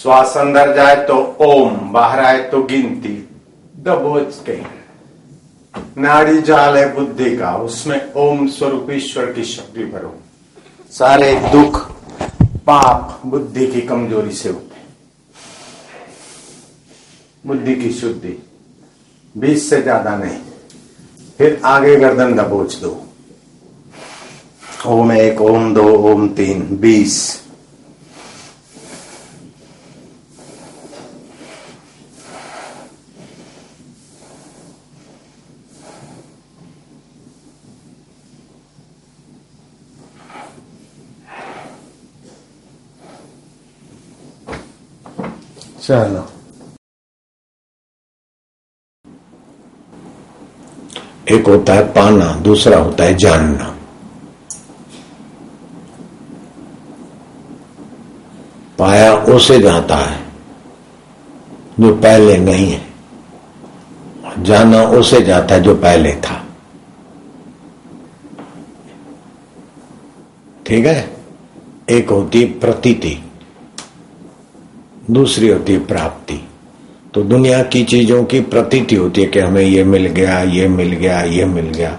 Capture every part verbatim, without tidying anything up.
श्वास अंदर जाए तो ओम, बाहर आए तो गिनती। दबोच कहीं नाड़ी जाल है बुद्धि का, उसमें ओम स्वरूप ईश्वर की शक्ति भरो। सारे दुख पाप बुद्धि की कमजोरी से होते, बुद्धि की शुद्धि, बीस से ज्यादा नहीं। फिर आगे गर्दन दबोच दो, ओम एक, ओम दो, ओम तीन, बीस। चलो एक होता है पाना, दूसरा होता है जानना। पाया उसे जाता है जो पहले नहीं है, जाना उसे जाता है जो पहले था। ठीक है, एक होती प्रतीति, दूसरी होती है प्राप्ति। तो दुनिया की चीजों की प्रतीति होती है कि हमें ये मिल गया, ये मिल गया, ये मिल गया।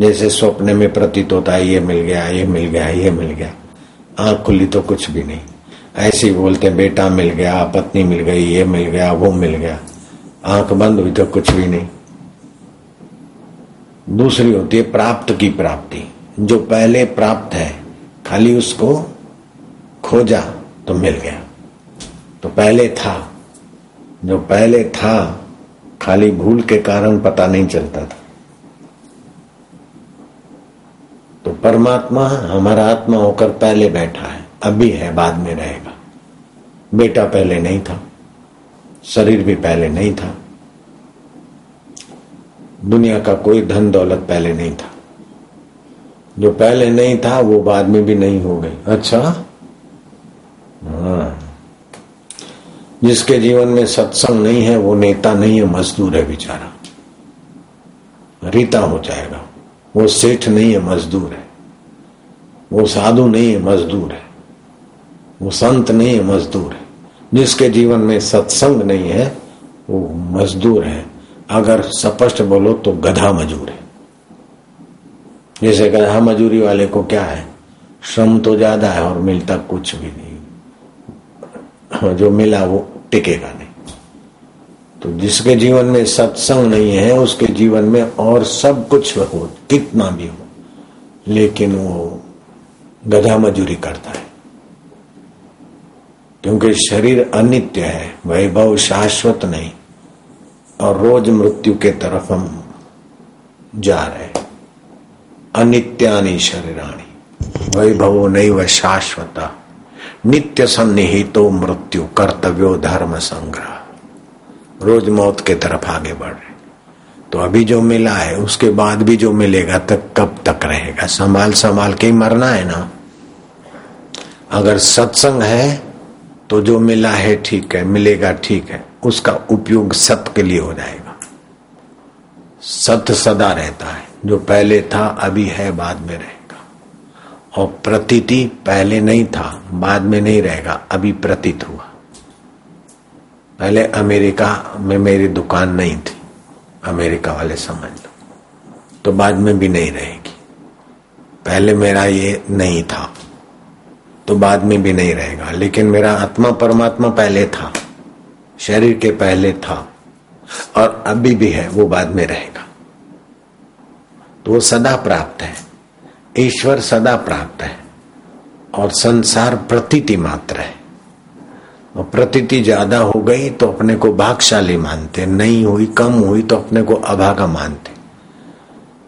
जैसे स्वप्न में प्रतीत होता है ये मिल गया, ये मिल गया, ये मिल गया। आंख खुली तो कुछ भी नहीं, ऐसे ही बोलते बेटा मिल गया, पत्नी मिल गई, ये मिल गया, वो मिल गया। आंख बंद हुई तो कुछ भी नहीं। दूसरी होती है प्राप्त की प्राप्ति, जो पहले प्राप्त है खाली उसको खोजा तो मिल गया। तो पहले था, जो पहले था खाली भूल के कारण पता नहीं चलता था। तो परमात्मा हमारा आत्मा होकर पहले बैठा है, अभी है, बाद में रहेगा। बेटा पहले नहीं था, शरीर भी पहले नहीं था, दुनिया का कोई धन दौलत पहले नहीं था। जो पहले नहीं था वो बाद में भी नहीं हो गई। अच्छा हाँ, जिसके जीवन में सत्संग नहीं है वो नेता नहीं है, मजदूर है बेचारा, रीता हो जाएगा। वो सेठ नहीं है, मजदूर है। वो साधु नहीं है, मजदूर है। वो संत नहीं है, मजदूर है। जिसके जीवन में सत्संग नहीं है वो मजदूर है। अगर स्पष्ट बोलो तो गधा मजदूर है। जैसे गधा मजदूरी वाले को क्या है, श्रम तो ज्यादा है और मिलता कुछ भी नहीं, जो मिला वो टिकेगा नहीं। तो जिसके जीवन में सत्संग नहीं है उसके जीवन में और सब कुछ हो, कितना भी हो, लेकिन वो गधा मजदूरी करता है। क्योंकि शरीर अनित्य है, वैभव शाश्वत नहीं, और रोज मृत्यु के तरफ हम जा रहे हैं। अनित्यानि शरीराणि वैभवो नैव शाश्वतः, नित्य सन्निहितो मृत्यु कर्तव्यो धर्म संग्रह। रोज मौत के तरफ आगे बढ़ रहे। तो अभी जो मिला है उसके बाद भी जो मिलेगा तक कब तक रहेगा, संभाल संभाल के ही मरना है ना। अगर सत्संग है तो जो मिला है ठीक है, मिलेगा ठीक है, उसका उपयोग सत के लिए हो जाएगा। सत सदा रहता है, जो पहले था अभी है बाद में रहे, और प्रतीति पहले नहीं था बाद में नहीं रहेगा, अभी प्रतीत हुआ। पहले अमेरिका में मेरी दुकान नहीं थी, अमेरिका वाले समझ लो, तो बाद में भी नहीं रहेगी। पहले मेरा ये नहीं था तो बाद में भी नहीं रहेगा, लेकिन मेरा आत्मा परमात्मा पहले था, शरीर के पहले था और अभी भी है, वो बाद में रहेगा। तो वो सदा प्राप्त है, ईश्वर सदा प्राप्त है, और संसार प्रतीति मात्र है। और प्रतीति ज्यादा हो गई तो अपने को भाग्यशाली मानते, नहीं हुई कम हुई तो अपने को अभागा मानते।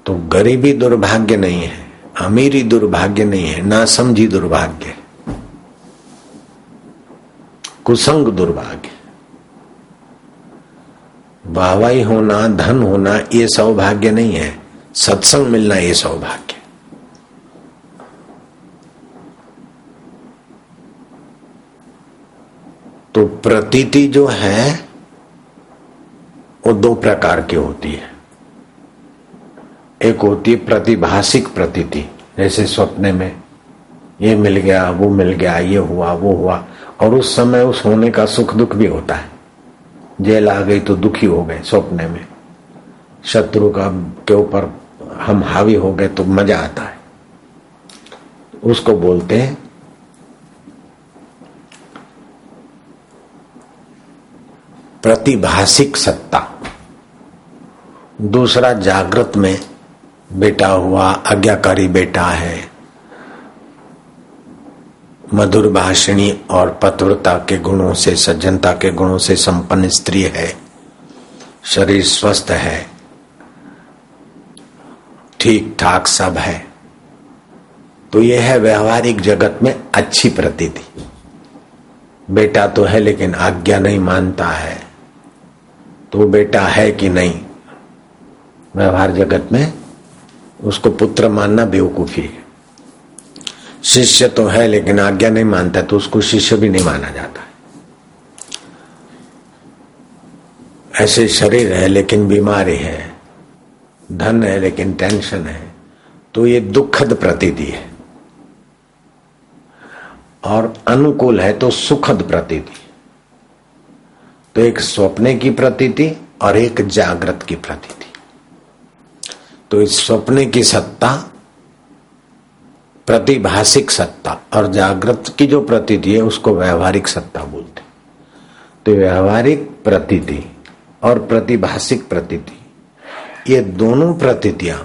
तो गरीबी दुर्भाग्य नहीं है, अमीरी दुर्भाग्य नहीं है, नासमझी दुर्भाग्य, कुसंग दुर्भाग्य। वाहवाही होना, धन होना ये सौभाग्य नहीं है, सत्संग मिलना ये सौभाग्य। तो प्रतीति जो है वो दो प्रकार की होती है। एक होती है प्रतिभाषिक प्रतीति, जैसे सपने में ये मिल गया, वो मिल गया, ये हुआ, वो हुआ, और उस समय उस होने का सुख दुख भी होता है। जेल आ गई तो दुखी हो गए सपने में, शत्रु का के ऊपर हम हावी हो गए तो मजा आता है। उसको बोलते हैं प्रतिभासिक सत्ता। दूसरा जागृत में बेटा हुआ, आज्ञाकारी बेटा है, मधुर भाषिणी और पतिव्रता के गुणों से, सज्जनता के गुणों से संपन्न स्त्री है, शरीर स्वस्थ है, ठीक ठाक सब है। तो यह है व्यवहारिक जगत में अच्छी प्रतीति। बेटा तो है लेकिन आज्ञा नहीं मानता है, तो बेटा है कि नहीं। व्यवहार जगत में उसको पुत्र मानना बेवकूफी है। शिष्य तो है लेकिन आज्ञा नहीं मानता, तो उसको शिष्य भी नहीं माना जाता है। ऐसे शरीर है लेकिन बीमारी है, धन है लेकिन टेंशन है, तो ये दुखद प्रतीति है। और अनुकूल है तो सुखद प्रतीति। तो एक स्वप्ने की प्रतीति और एक जागृत की प्रतीति। तो इस स्वप्ने की सत्ता प्रतिभासिक सत्ता और जागृत की जो प्रतीति है उसको व्यावहारिक सत्ता बोलते। तो व्यावहारिक प्रतीति और प्रतिभासिक प्रतीति, ये दोनों प्रतीतियां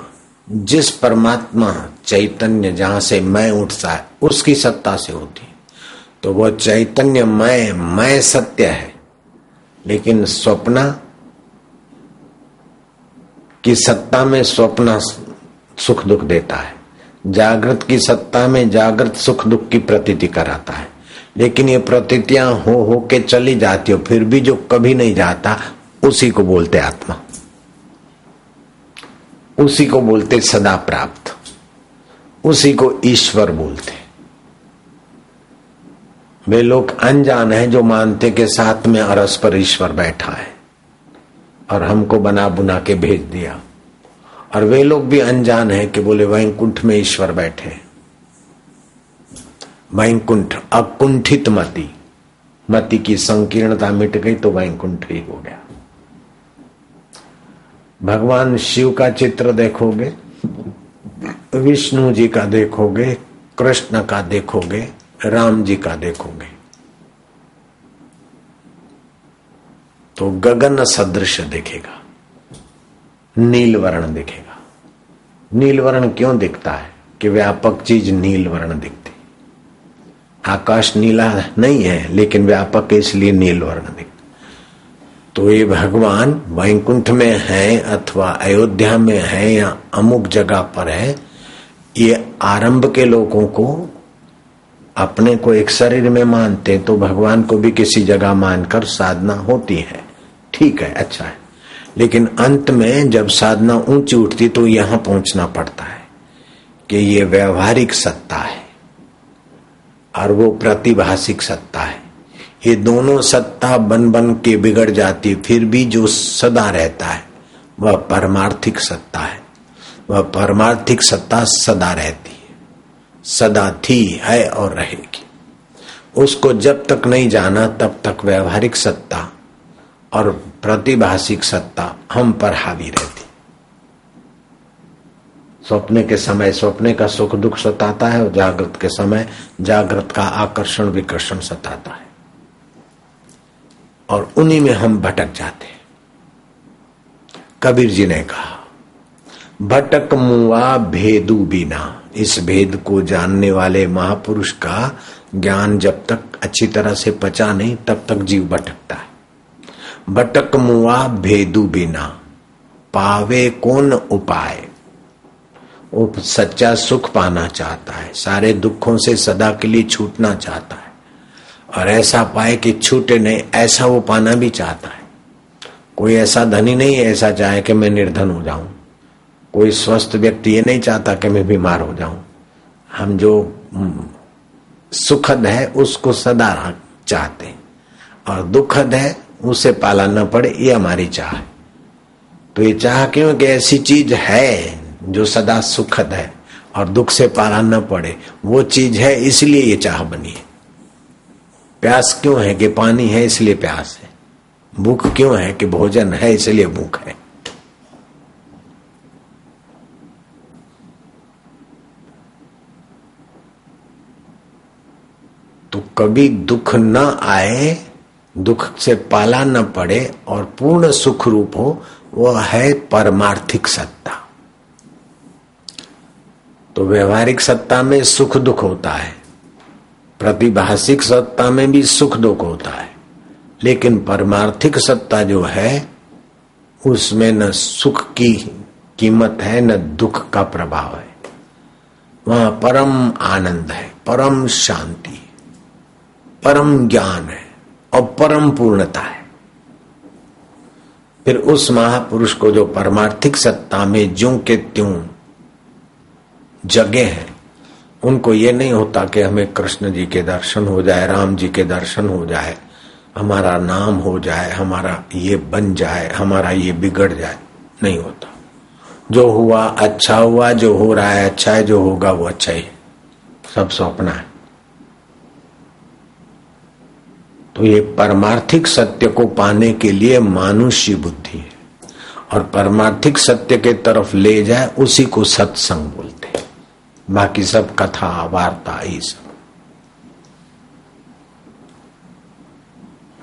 जिस परमात्मा चैतन्य जहां से मैं उठता है उसकी सत्ता से होती। तो वह चैतन्य मैं मैं सत्य है, लेकिन स्वप्न की सत्ता में स्वप्न सुख दुख देता है, जागृत की सत्ता में जागृत सुख दुख की प्रतीति कराता है। लेकिन ये प्रतीतियां हो हो के चली जाती हो, फिर भी जो कभी नहीं जाता उसी को बोलते आत्मा, उसी को बोलते सदा प्राप्त, उसी को ईश्वर बोलते। वे लोग अनजान हैं जो मानते के साथ में अरस पर ईश्वर बैठा है और हमको बना बुना के भेज दिया। और वे लोग भी अनजान हैं कि बोले वैकुंठ में ईश्वर बैठे। वैकुंठ अकुंठित मति, मति की संकीर्णता मिट गई तो वैकुंठ ही हो गया। भगवान शिव का चित्र देखोगे, विष्णु जी का देखोगे, कृष्ण का देखोगे, राम जी का देखोगे, तो गगन सदृश दिखेगा, नीलवर्ण दिखेगा। नीलवर्ण क्यों दिखता है कि व्यापक चीज नीलवर्ण दिखती। आकाश नीला नहीं है लेकिन व्यापक इसलिए नीलवर्ण दिखता। तो ये भगवान वैकुंठ में है अथवा अयोध्या में है या अमुक जगह पर है, ये आरंभ के लोगों को अपने को एक शरीर में मानते, तो भगवान को भी किसी जगह मानकर साधना होती है, ठीक है, अच्छा है। लेकिन अंत में जब साधना ऊंची उठती तो यहां पहुंचना पड़ता है कि ये व्यवहारिक सत्ता है और वो प्रतिभासिक सत्ता है। ये दोनों सत्ता बन बन के बिगड़ जाती, फिर भी जो सदा रहता है वह परमार्थिक सत्ता है। वह परमार्थिक सत्ता सदा रहती है, सदा थी, है और रहेगी। उसको जब तक नहीं जाना तब तक व्यवहारिक सत्ता और प्रतिभासिक सत्ता हम पर हावी रहती। सपने के समय सपने का सुख दुख सताता है और जागृत के समय जागृत का आकर्षण विकर्षण सताता है, और उन्हीं में हम भटक जाते हैं। कबीर जी ने कहा भटक मुआ भेदु बिना, इस भेद को जानने वाले महापुरुष का ज्ञान जब तक अच्छी तरह से पचा नहीं तब तक जीव भटकता है। भटक मुआ भेदु बिना पावे कौन उपाय। वो सच्चा सुख पाना चाहता है, सारे दुखों से सदा के लिए छूटना चाहता है, और ऐसा पाए कि छूटे नहीं, ऐसा वो पाना भी चाहता है। कोई ऐसा धनी नहीं ऐसा चाहे कि मैं निर्धन हो जाऊं, कोई स्वस्थ व्यक्ति ये नहीं चाहता कि मैं बीमार हो जाऊं। हम जो सुखद है उसको सदा चाहते हैं, और दुखद है उसे पाला न पड़े, ये हमारी चाह है। तो ये चाह क्यों कि ऐसी चीज है जो सदा सुखद है और दुख से पाला न पड़े, वो चीज है इसलिए ये चाह बनी है। प्यास क्यों है? कि पानी है इसलिए प्यास है। भूख क्यों है? कि भोजन है इसलिए भूख है। तो कभी दुख न आए, दुख से पाला न पड़े और पूर्ण सुख रूप हो, वह है परमार्थिक सत्ता। तो व्यवहारिक सत्ता में सुख दुख होता है, प्रतिभासिक सत्ता में भी सुख दुख होता है, लेकिन परमार्थिक सत्ता जो है उसमें न सुख की कीमत है न दुख का प्रभाव है। वहां परम आनंद है, परम शांति है, परम ज्ञान है और परम पूर्णता है। फिर उस महापुरुष को जो परमार्थिक सत्ता में ज्यों के त्यों जगे हैं, उनको ये नहीं होता कि हमें कृष्ण जी के दर्शन हो जाए, राम जी के दर्शन हो जाए, हमारा नाम हो जाए, हमारा ये बन जाए, हमारा ये बिगड़ जाए। नहीं होता। जो हुआ अच्छा हुआ, जो हो रहा है अच्छा है, जो होगा वो अच्छा ही है, सब सपना है। तो ये परमार्थिक सत्य को पाने के लिए मानुषी बुद्धि है और परमार्थिक सत्य के तरफ ले जाए उसी को सत्संग बोलते हैं। बाकी सब कथा वार्ता ये सब।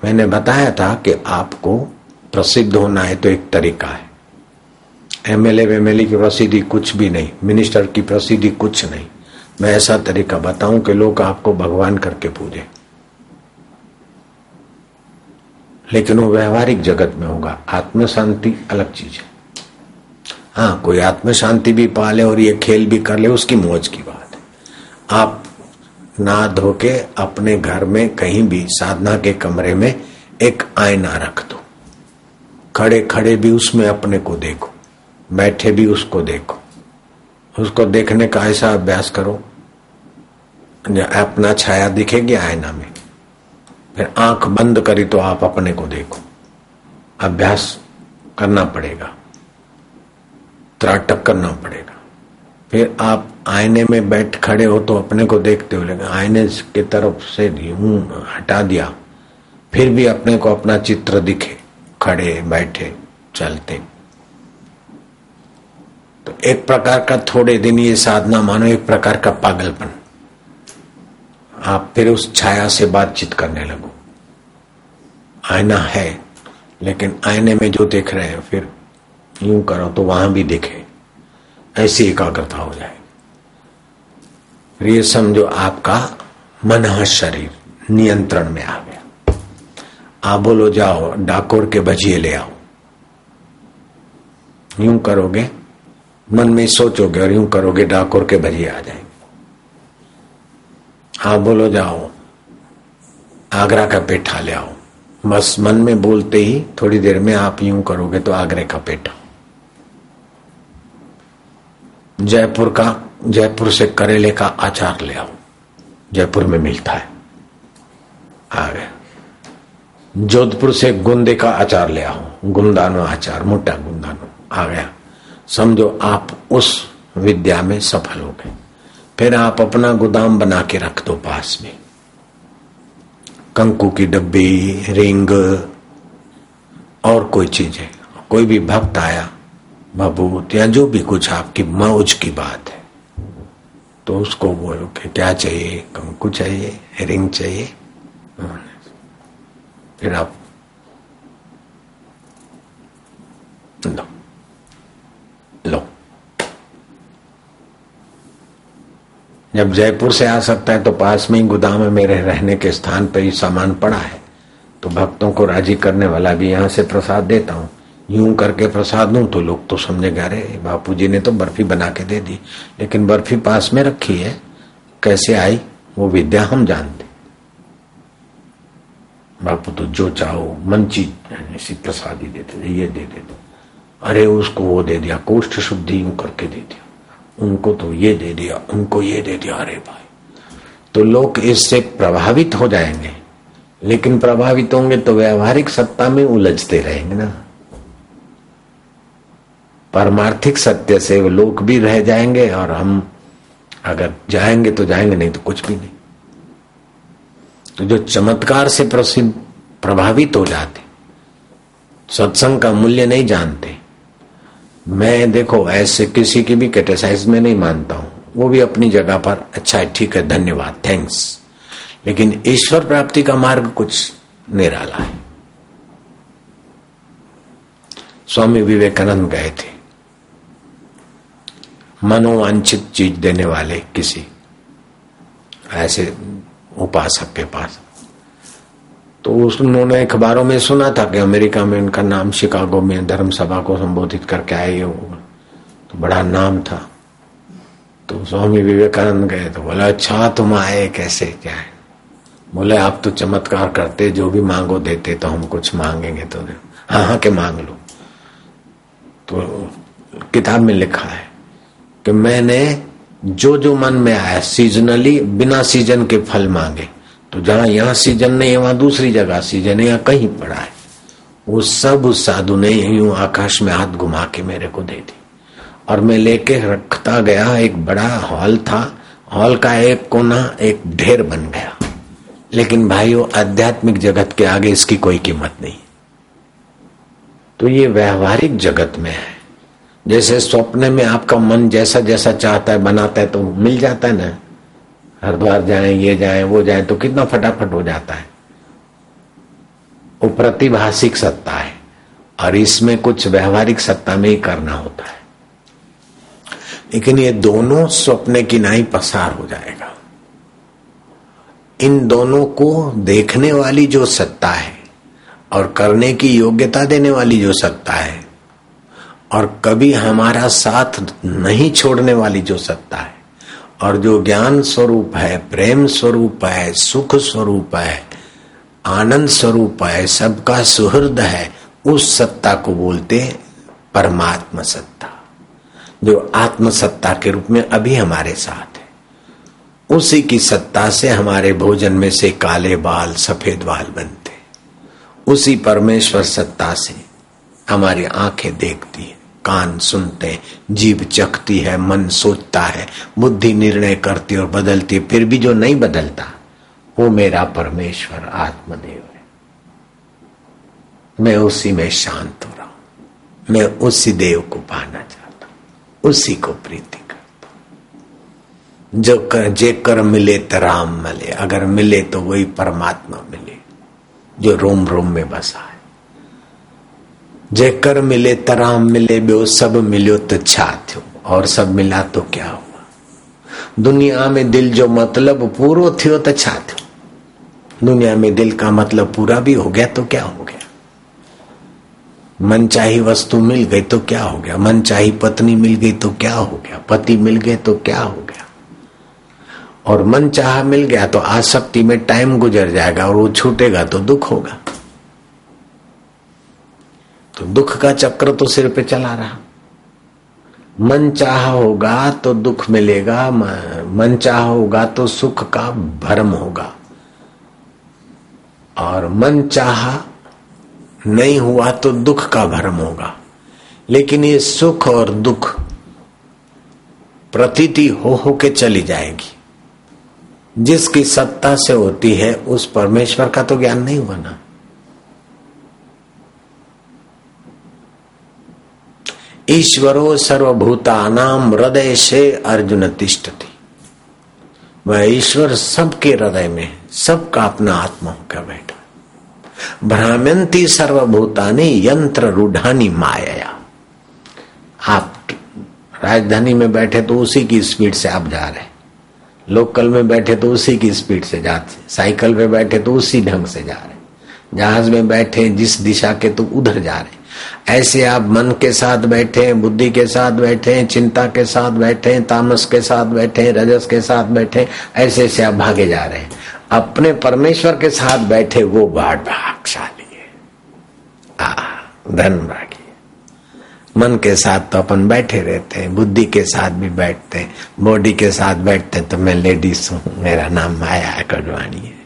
मैंने बताया था कि आपको प्रसिद्ध होना है तो एक तरीका है। एमएलए एमएलए की प्रसिद्धि कुछ भी नहीं, मिनिस्टर की प्रसिद्धि कुछ नहीं। मैं ऐसा तरीका बताऊं कि लोग आपको भगवान करके पूजे, लेकिन वो व्यवहारिक जगत में होगा। आत्म शांति अलग चीज है। हाँ, कोई आत्म शांति भी पाले और ये खेल भी कर ले उसकी मौज की बात है। आप ना धोके अपने घर में कहीं भी साधना के कमरे में एक आईना रख दो, खड़े खड़े भी उसमें अपने को देखो, बैठे भी उसको देखो। उसको देखने का ऐसा अभ्यास करो, अपना छाया दिखेगी आईना में। फिर आंख बंद करी तो आप अपने को देखो। अभ्यास करना पड़ेगा, त्राटक करना पड़ेगा। फिर आप आईने में बैठ खड़े हो तो अपने को देखते हो, लेकिन आईने के तरफ से यूं हटा दिया फिर भी अपने को अपना चित्र दिखे, खड़े बैठे चलते। तो एक प्रकार का थोड़े दिन ये साधना मानो एक प्रकार का पागलपन। आप फिर उस छाया से बातचीत करने लगो। आईना है लेकिन आईने में जो देख रहे हैं फिर यूं करो तो वहां भी दिखे, ऐसी एकाग्रता हो जाए। फिर ये समझो आपका मन शरीर नियंत्रण में आ गया। आप बोलो जाओ डाकोर के भजिए ले आओ, यूं करोगे, मन में सोचोगे और यूं करोगे, डाकोर के भजिए आ जाएंगे। आप बोलो जाओ आगरा का पेठा ले आओ, बस मन में बोलते ही थोड़ी देर में आप यूं करोगे तो आगरे का पेठा। जयपुर का जयपुर से करेले का अचार ले आओ, जयपुर में मिलता है, आ गया। जोधपुर से गुंदे का अचार ले आओ, गुंदानो अचार, मोटा गुंदानो, आ गया। समझो आप उस विद्या में सफल हो गए। फिर आप अपना गोदाम बना के रख दो पास में, कंकु की डब्बी, रिंग और कोई चीजें। कोई भी भक्त आया, भभूत या जो भी कुछ आपकी मौज की बात है तो उसको बोलो कि क्या चाहिए, कंकु चाहिए, रिंग चाहिए। फिर आप लो लो। जब जयपुर से आ सकता है तो पास में ही गोदाम में मेरे रहने के स्थान पर ही सामान पड़ा है, तो भक्तों को राजी करने वाला भी यहाँ से प्रसाद देता हूँ। यूं करके प्रसाद दूं तो लोग तो समझेंगे अरे बापू जी ने तो बर्फी बना के दे दी, लेकिन बर्फी पास में रखी है, कैसे आई वो विद्या हम जानते। बापू तो जो चाहो मन चीज इसी प्रसाद ही देते थे, ये दे देते, अरे उसको वो दे दिया, कोष्ठ शुद्धि यूं करके दे दिया, उनको तो ये दे दिया, उनको ये दे दिया। अरे भाई, तो लोग इससे प्रभावित हो जाएंगे, लेकिन प्रभावित होंगे तो व्यवहारिक सत्ता में उलझते रहेंगे ना। परमार्थिक सत्य से वो लोग भी रह जाएंगे और हम अगर जाएंगे तो जाएंगे, नहीं तो कुछ भी नहीं। जो चमत्कार से प्रभावित हो जाते, सत्संग का मूल्य नहीं जानते। मैं देखो ऐसे किसी की भी कैटेसाइज में नहीं मानता हूं, वो भी अपनी जगह पर अच्छा है, ठीक है, धन्यवाद, थैंक्स। लेकिन ईश्वर प्राप्ति का मार्ग कुछ निराला है। स्वामी विवेकानंद गए थे, मनोवांछित चीज देने वाले किसी ऐसे उपासक के पास, तो उन्होंने अखबारों में सुना था कि अमेरिका में उनका नाम, शिकागो में धर्म सभा को संबोधित करके आए, तो बड़ा नाम था। तो स्वामी विवेकानंद गए तो बोला, अच्छा तुम आए, कैसे क्या है? बोले आप तो चमत्कार करते, जो भी मांगो देते, तो हम कुछ मांगेंगे तो हाँ हाँ के मांग लो। तो किताब में लिखा है कि मैंने जो जो मन में आया सीजनली, बिना सीजन के फल मांगे। तो जहां यहाँ सीजन नहीं है वहां दूसरी जगह सीजन है, या कहीं पड़ा है, वो सब उस साधु ने यूं आकाश में हाथ घुमा के मेरे को दे दी। और मैं लेके रखता गया, एक बड़ा हॉल था, हॉल का एक कोना एक ढेर बन गया। लेकिन भाइयों, आध्यात्मिक जगत के आगे इसकी कोई कीमत नहीं। तो ये व्यवहारिक जगत में है। जैसे स्वप्न में आपका मन जैसा जैसा चाहता है बनाता है तो मिल जाता है ना, हरिद्वार जाए, ये जाए, वो जाए, तो कितना फटाफट हो जाता है। वो प्रतिभासिक सत्ता है, और इसमें कुछ व्यवहारिक सत्ता में ही करना होता है। लेकिन ये दोनों स्वप्न की नाई पसार हो जाएगा। इन दोनों को देखने वाली जो सत्ता है और करने की योग्यता देने वाली जो सत्ता है, और कभी हमारा साथ नहीं छोड़ने वाली जो सत्ता है, और जो ज्ञान स्वरूप है, प्रेम स्वरूप है, सुख स्वरूप है, आनंद स्वरूप है, सबका सुहृद है, उस सत्ता को बोलते हैं परमात्म सत्ता, जो आत्म सत्ता के रूप में अभी हमारे साथ है। उसी की सत्ता से हमारे भोजन में से काले बाल सफेद बाल बनते, उसी परमेश्वर सत्ता से हमारी आंखें देखती है, कान सुनते हैं, जीभ चखती है, मन सोचता है, बुद्धि निर्णय करती और बदलती है। फिर भी जो नहीं बदलता वो मेरा परमेश्वर आत्मदेव है। मैं उसी में शांत हो रहा हूं, मैं उसी देव को पाना चाहता हूं, उसी को प्रीति करता हूं। जो कर, जे कर मिले तो राम मिले, अगर मिले तो वही परमात्मा मिले जो रोम रोम में बसा है। जेकर मिले तराम मिले, ब्यो सब मिलो तो छा थो, और सब मिला तो क्या हुआ। दुनिया में दिल जो मतलब पूरो थियो तो छा थो, दुनिया में दिल का मतलब पूरा भी हो गया तो क्या हो गया। मनचाही वस्तु मिल गई तो क्या हो गया, मनचाही पत्नी मिल गई तो क्या हो गया, पति मिल गए तो क्या हो गया। और मनचाहा मिल गया तो आसक्ति में टाइम गुजर जाएगा, और वो छूटेगा तो दुख होगा। तो दुख का चक्र तो सिर पे चला रहा। मन चाहा होगा तो दुख मिलेगा, मन चाहा होगा तो सुख का भ्रम होगा, और मन चाहा नहीं हुआ तो दुख का भ्रम होगा। लेकिन ये सुख और दुख प्रतीति हो हो के चली जाएगी। जिसकी सत्ता से होती है उस परमेश्वर का तो ज्ञान नहीं हुआ ना। ईश्वरो सर्वभूतानां हृदय से अर्जुन तिष्ठति, वह ईश्वर सबके हृदय में, सबका अपना आत्मा होकर बैठा। भ्राम्यंती सर्वभूतानि यंत्र रूढ़ानी माया। आप राजधानी में बैठे तो उसी की स्पीड से आप जा रहे, लोकल में बैठे तो उसी की स्पीड से जाते, साइकिल पे बैठे तो उसी ढंग से जा रहे, जहाज में बैठे जिस दिशा के तो उधर जा रहे। ऐसे आप मन के साथ बैठे, बुद्धि के साथ बैठे, चिंता के साथ बैठे, तामस के साथ बैठे, रजस के साथ बैठे, ऐसे ऐसे आप भागे जा रहे हैं। अपने परमेश्वर के साथ बैठे वो बाढ़ भागशाली है, आ धन भागी। मन के साथ तो अपन बैठे रहते हैं, बुद्धि के साथ भी बैठते हैं, बॉडी के साथ बैठते हैं। तो मैं लेडीज हूँ, मेरा नाम माया कड़वाणी है,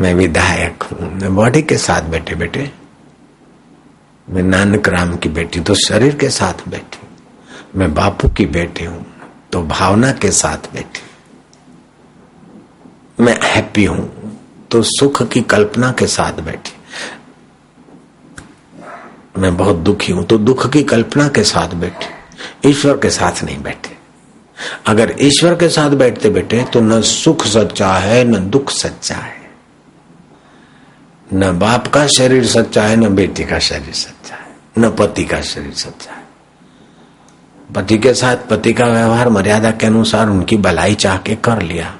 मैं विधायक हूँ। बॉडी के साथ बैठे बैठे मैं नानक राम की बेटी, तो शरीर के साथ बैठी। मैं बापू की बेटी हूं, तो भावना के साथ बैठी। मैं हैप्पी हूं, तो सुख की कल्पना के साथ बैठी। मैं बहुत दुखी हूं तो दुख की कल्पना के साथ बैठी, ईश्वर के साथ नहीं बैठे। अगर ईश्वर के साथ बैठते बैठे तो न सुख सच्चा है, न दुख सच्चा है, न बाप का शरीर सच्चा है, न बेटी का शरीर सच्चा है, न पति का शरीर सच्चा है। पति के साथ पति का व्यवहार मर्यादा के अनुसार उनकी भलाई चाह के कर लिया,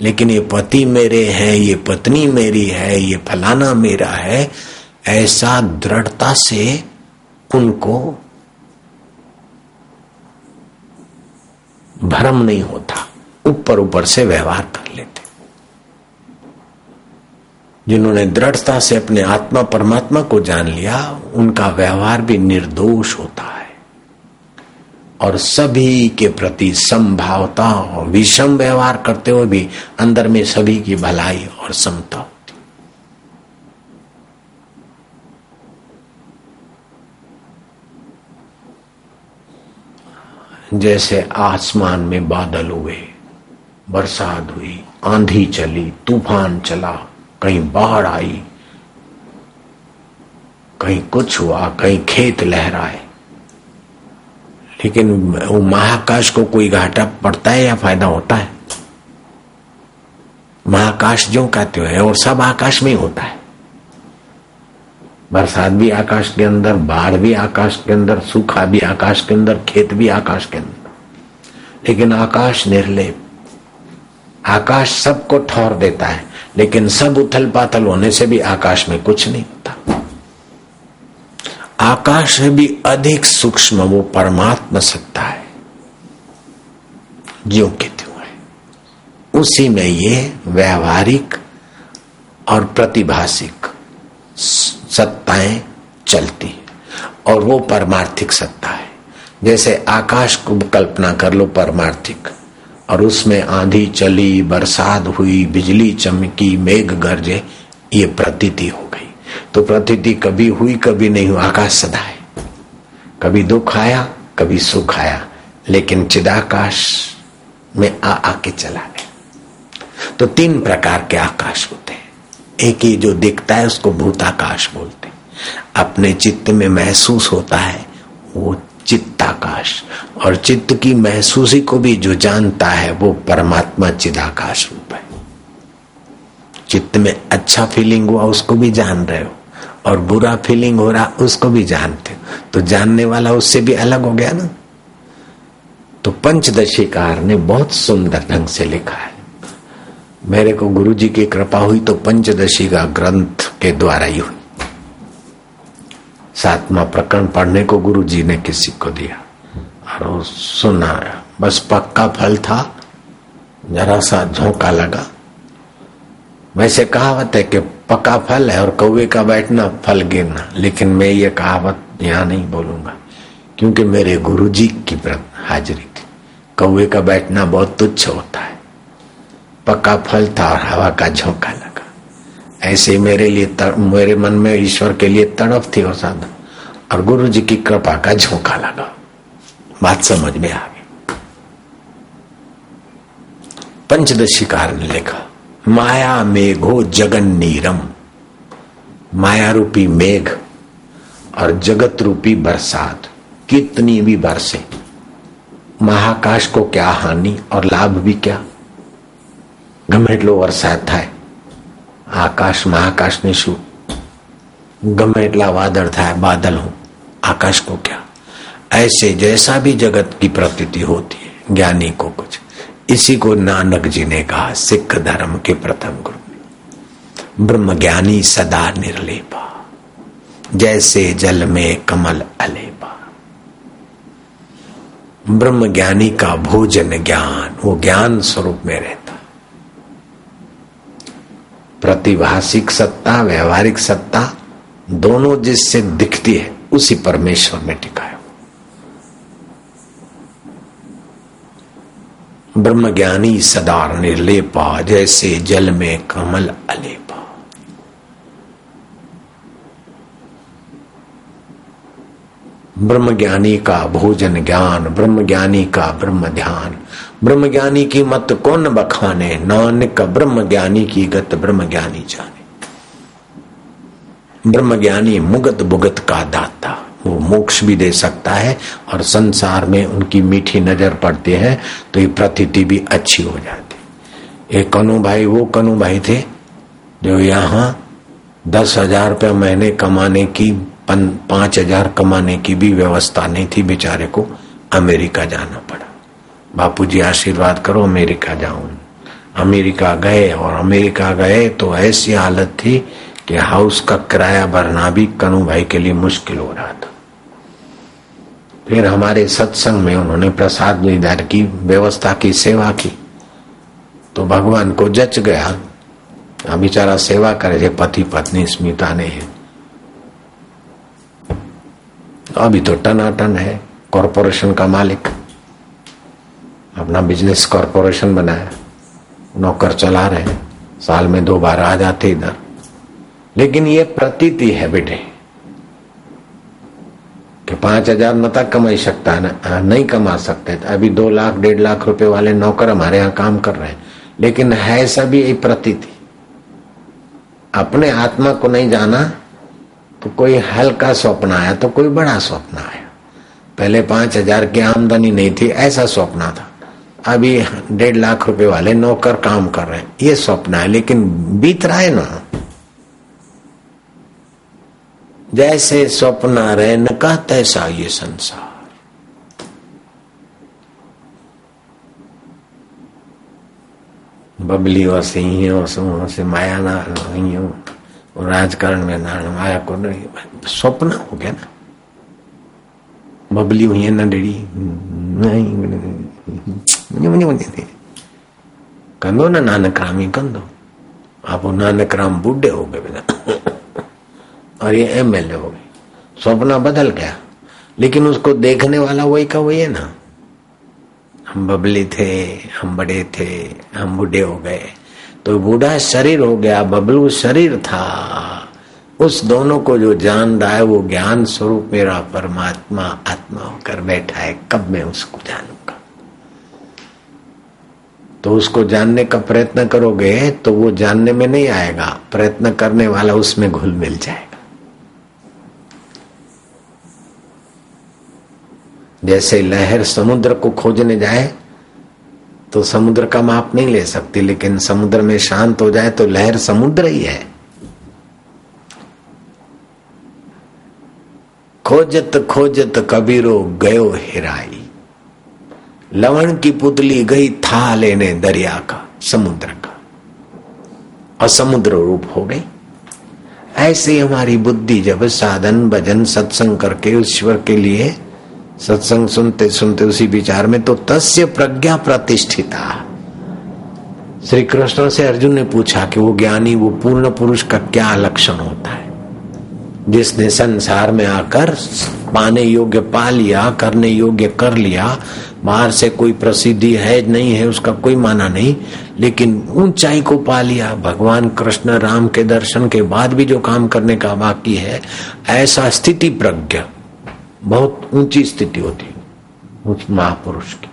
लेकिन ये पति मेरे हैं, ये पत्नी मेरी है, ये फलाना मेरा है, ऐसा दृढ़ता से उनको भ्रम नहीं होता, ऊपर ऊपर से व्यवहार कर लेते। जिन्होंने दृढ़ता से अपने आत्मा परमात्मा को जान लिया उनका व्यवहार भी निर्दोष होता है और सभी के प्रति समभावता और विषम व्यवहार करते हुए भी अंदर में सभी की भलाई और समता होती। जैसे आसमान में बादल हुए, बरसात हुई, आंधी चली, तूफान चला, कहीं बाढ़ आई, कहीं कुछ हुआ, कहीं खेत लहराए, लेकिन वो महाकाश को कोई घाटा पड़ता है या फायदा होता है? महाकाश जो कहते हैं और सब आकाश में होता है। बरसात भी आकाश के अंदर, बाढ़ भी आकाश के अंदर, सूखा भी आकाश के अंदर, खेत भी आकाश के अंदर, लेकिन आकाश निर्लेप। आकाश सबको ठौर देता है, लेकिन सब उथल पाथल होने से भी आकाश में कुछ नहीं होता। आकाश भी अधिक सूक्ष्म वो परमात्मा सत्ता है, ज्यों के त्यों है। उसी में ये व्यावहारिक और प्रतिभासिक सत्ताएं चलती और वो परमार्थिक सत्ता है। जैसे आकाश को कल्पना कर लो परमार्थिक, और उसमें आंधी चली, बरसात हुई, बिजली चमकी, मेघ गरजे, ये प्रतीति हो गई। तो प्रतीति कभी हुई कभी नहीं हुई, आकाश सदा है। कभी दुख आया कभी सुख आया, लेकिन चिदाकाश में आ आके चला गया। तो तीन प्रकार के आकाश होते हैं। एक ही जो दिखता है उसको भूताकाश बोलते हैं, अपने चित्त में महसूस होता है वो चित्ताकाश, और चित्त की महसूसी को भी जो जानता है वो परमात्मा चिदाकाश रूप है। चित्त में अच्छा फीलिंग हुआ उसको भी जान रहे हो, और बुरा फीलिंग हो रहा उसको भी जानते हो, तो जानने वाला उससे भी अलग हो गया ना। तो पंचदशीकार ने बहुत सुंदर ढंग से लिखा है। मेरे को गुरुजी की कृपा हुई तो पंचदशी का ग्रंथ के द्वारा ही हुई। सातवां प्रकरण पढ़ने को गुरुजी ने किसी को दिया और सुनाया, बस पक्का फल था, जरा सा झोंका लगा। वैसे कहावत है कि पका फल है और कौवे का बैठना फल गिरना, लेकिन मैं ये कहावत यहाँ नहीं बोलूंगा क्योंकि मेरे गुरुजी की हाजिरी थी। कौवे का बैठना बहुत तुच्छ होता है, पका फल था और हवा का झोंका लगा। ऐसे मेरे लिए तर, मेरे मन में ईश्वर के लिए तड़प थी और साधन और गुरुजी की कृपा का झोंका लगा। बात समझ में आ गई। पंचदशीकार ने लिखा, माया मेघो जगन नीरम, माया रूपी मेघ और जगत रूपी बरसात कितनी भी बरसे महाकाश को क्या हानि और लाभ भी क्या। गमेटलो वरसाद थाय आकाश महाकाश ने शू, गमेटला वादळ थाय बादल हो आकाश को क्या। ऐसे जैसा भी जगत की प्रतीति होती है ज्ञानी को कुछ। इसी को नानक जी ने कहा सिख धर्म के प्रथम गुरु, ब्रह्मज्ञानी सदा निर्लेपा, जैसे जल में कमल अलेपा। ब्रह्मज्ञानी का भोजन ज्ञान, वो ज्ञान स्वरूप में रहता। प्रतिभासिक सत्ता, व्यवहारिक सत्ता, दोनों जिससे दिखती है उसी परमेश्वर में टिका है। ब्रह्मज्ञानी सदा निर्लेपा, जैसे जल में कमल अलेपा। ब्रह्मज्ञानी का भोजन ज्ञान, ब्रह्मज्ञानी का ब्रह्म ध्यान, ब्रह्मज्ञानी की मत कौन बखाने, नानक ब्रह्मज्ञानी की गत ब्रह्मज्ञानी जाने। ब्रह्मज्ञानी मुगत भुगत का दाता, वो मोक्ष भी दे सकता है और संसार में उनकी मीठी नजर पड़ती है तो ये प्रतीति भी अच्छी हो जाती। ये कनु भाई वो कनु भाई थे जो यहाँ दस हजार रुपये महीने कमाने की, पांच हजार कमाने की भी व्यवस्था नहीं थी, बेचारे को अमेरिका जाना पड़ा। बापूजी आशीर्वाद करो अमेरिका जाऊं। अमेरिका गए और अमेरिका गए तो ऐसी हालत थी कि हाउस का किराया भरना भी कनु भाई के लिए मुश्किल हो रहा था। फिर हमारे सत्संग में उन्होंने प्रसाद निधार की व्यवस्था की, सेवा की तो भगवान को जच गया। अब बेचारा सेवा करे थे पति पत्नी स्मिता ने है। अभी तो टनाटन है, कॉरपोरेशन का मालिक, अपना बिजनेस कॉरपोरेशन बनाया, नौकर चला रहे हैं, साल में दो बार आ जाते इधर। लेकिन ये प्रतीति है बेटे कि पांच हजार न तक कमा सकता है ना, नहीं कमा सकते। अभी दो लाख डेढ़ लाख रुपए वाले नौकर हमारे यहाँ काम कर रहे हैं, लेकिन है सभी ये प्रतीति। अपने आत्मा को नहीं जाना तो कोई हल्का स्वप्न आया तो कोई बड़ा स्वप्न आया। पहले पांच हजार की आमदनी नहीं थी ऐसा स्वप्न था, अभी डेढ़ लाख रुपए वाले नौकर काम कर रहे हैं ये स्वप्न है, लेकिन बीत रहा है ना। जैसे स्वप्न रैन का तैसा ये संसार। बबली और सिंह और सुह से माया ना और राजकारण में नारायण माया को नहीं, स्वप्न हो गया ना। बबली हुई है ना डेढ़ी नहीं कंदो ना नानक राम ही कंदो। आप नानक राम बूढ़े हो गए और ये एमएलए हो गए, सपना बदल गया, लेकिन उसको देखने वाला वही का वही है ना। हम बबली थे, हम बड़े थे, हम बूढ़े हो गए, तो बूढ़ा शरीर हो गया, बबलू शरीर था। उस दोनों को जो जान रहा है वो ज्ञान स्वरूप मेरा परमात्मा आत्मा होकर बैठा है। कब मैं उसको जानूंगा? तो उसको जानने का प्रयत्न करोगे तो वो जानने में नहीं आएगा, प्रयत्न करने वाला उसमें घुल मिल जाएगा। जैसे लहर समुद्र को खोजने जाए तो समुद्र का माप नहीं ले सकती, लेकिन समुद्र में शांत हो जाए तो लहर समुद्र ही है। खोजत खोजत कबीरो गयो हेराई, लवण की पुतली गई था लेने दरिया का, समुद्र का, और समुद्र रूप हो गई। ऐसे हमारी बुद्धि जब साधन भजन सत्संग करके ईश्वर के लिए सत्संग सुनते सुनते उसी विचार में, तो तस्य प्रज्ञा प्रतिष्ठिता। श्री कृष्ण से अर्जुन ने पूछा कि वो ज्ञानी वो पूर्ण पुरुष का क्या लक्षण होता है जिसने संसार में आकर पाने योग्य पा लिया, करने योग्य कर लिया, बाहर से कोई प्रसिद्धि है नहीं है उसका कोई माना नहीं, लेकिन ऊंचाई को पा लिया। भगवान कृष्ण राम के दर्शन के बाद भी जो काम करने का बाकी है, ऐसा स्थिति प्रज्ञ बहुत ऊंची स्थिति होती है उस महापुरुष की।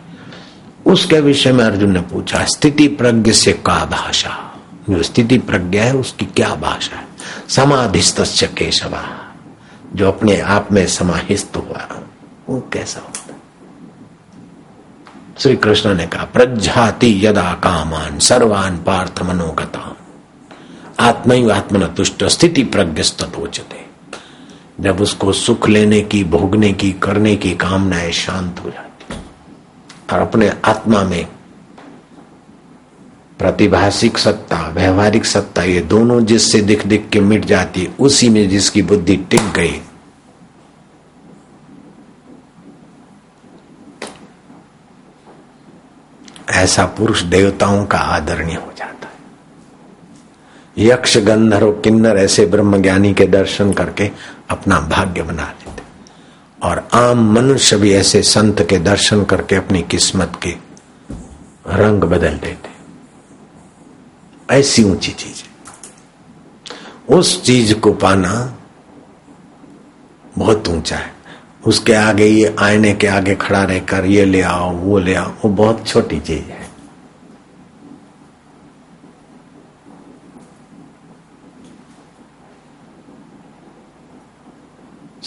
उसके विषय में अर्जुन ने पूछा स्थिति प्रज्ञ से का भाषा, जो स्थिति प्रज्ञा है उसकी क्या भाषा है। समाधिस्तस्य केशवा, जो अपने आप में समाहित हुआ वो कैसा होता। श्री कृष्ण ने कहा प्रज्ञाति यदा कामान सर्वान पार्थ मनोगतान आत्मैव आत्मन तुष्ट स्थिति प्रज्ञस्ततोचते। जब उसको सुख लेने की, भोगने की, करने की कामनाएं शांत हो जाती और अपने आत्मा में प्रतिभासिक सत्ता, व्यवहारिक सत्ता, ये दोनों जिससे दिख दिख के मिट जाती, उसी में जिसकी बुद्धि टिक गई, ऐसा पुरुष देवताओं का आदरणीय हो जाता है। यक्ष गंधर्व किन्नर ऐसे ब्रह्मज्ञानी के दर्शन करके अपना भाग्य बना लेते, और आम मनुष्य भी ऐसे संत के दर्शन करके अपनी किस्मत के रंग बदल देते। ऐसी ऊंची चीज है, उस चीज को पाना बहुत ऊंचा है। उसके आगे ये आईने के आगे खड़ा रहकर ये ले आओ वो ले आओ, वो बहुत छोटी चीज है।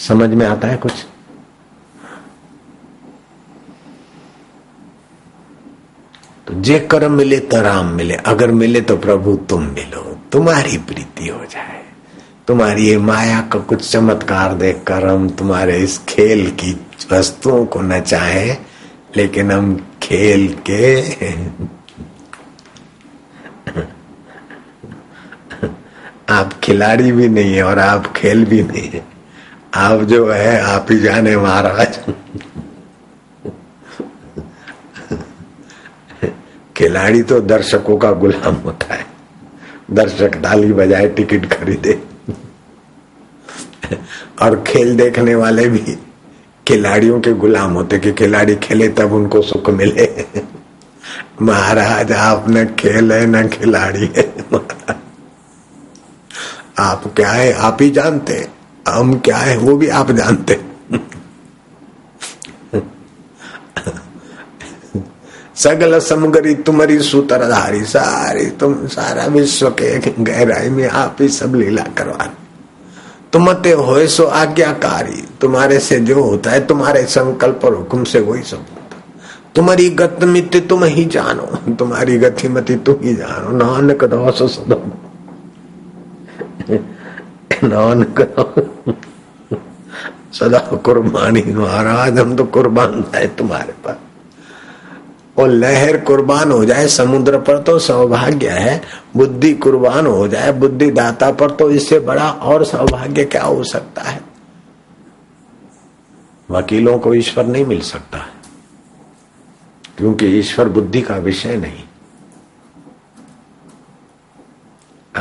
समझ में आता है कुछ? तो जे कर्म मिले तो राम मिले, अगर मिले तो प्रभु तुम मिलो, तुम्हारी प्रीति हो जाए। तुम्हारी ये माया का कुछ चमत्कार देखकर हम तुम्हारे इस खेल की वस्तुओं को न चाहे, लेकिन हम खेल के आप खिलाड़ी भी नहीं है और आप खेल भी नहीं है, आप जो है आप ही जाने महाराज। खिलाड़ी तो दर्शकों का गुलाम होता है, दर्शक डाली बजाए टिकट खरीदे, और खेल देखने वाले भी खिलाड़ियों के गुलाम होते कि खिलाड़ी खेले तब उनको सुख मिले। महाराज आप न खेल है न खिलाड़ी है, आप क्या है आप ही जानते हैं, हम क्या है वो भी आप जानते। सगल समगरी तुम्हारी सूत्रधारी, सारी तुम सारा विश्व के गहराई में आप ही सब लीला करवा। तुमते होए सो आज्ञाकारी, तुम्हारे से जो होता है तुम्हारे संकल्प और हुक्म से वही सब होता। तुम्हारी गतिमति तुम ही जानो, तुम्हारी गतिमति तुम ही जानो। नानक दास सदा नानक सदा कुर्बानी। महाराज हम तो कुर्बान है तुम्हारे पर, और लहर कुर्बान हो जाए समुद्र पर तो सौभाग्य है, बुद्धि कुर्बान हो जाए बुद्धि दाता पर तो इससे बड़ा और सौभाग्य क्या हो सकता है। वकीलों को ईश्वर नहीं मिल सकता है, क्योंकि ईश्वर बुद्धि का विषय नहीं।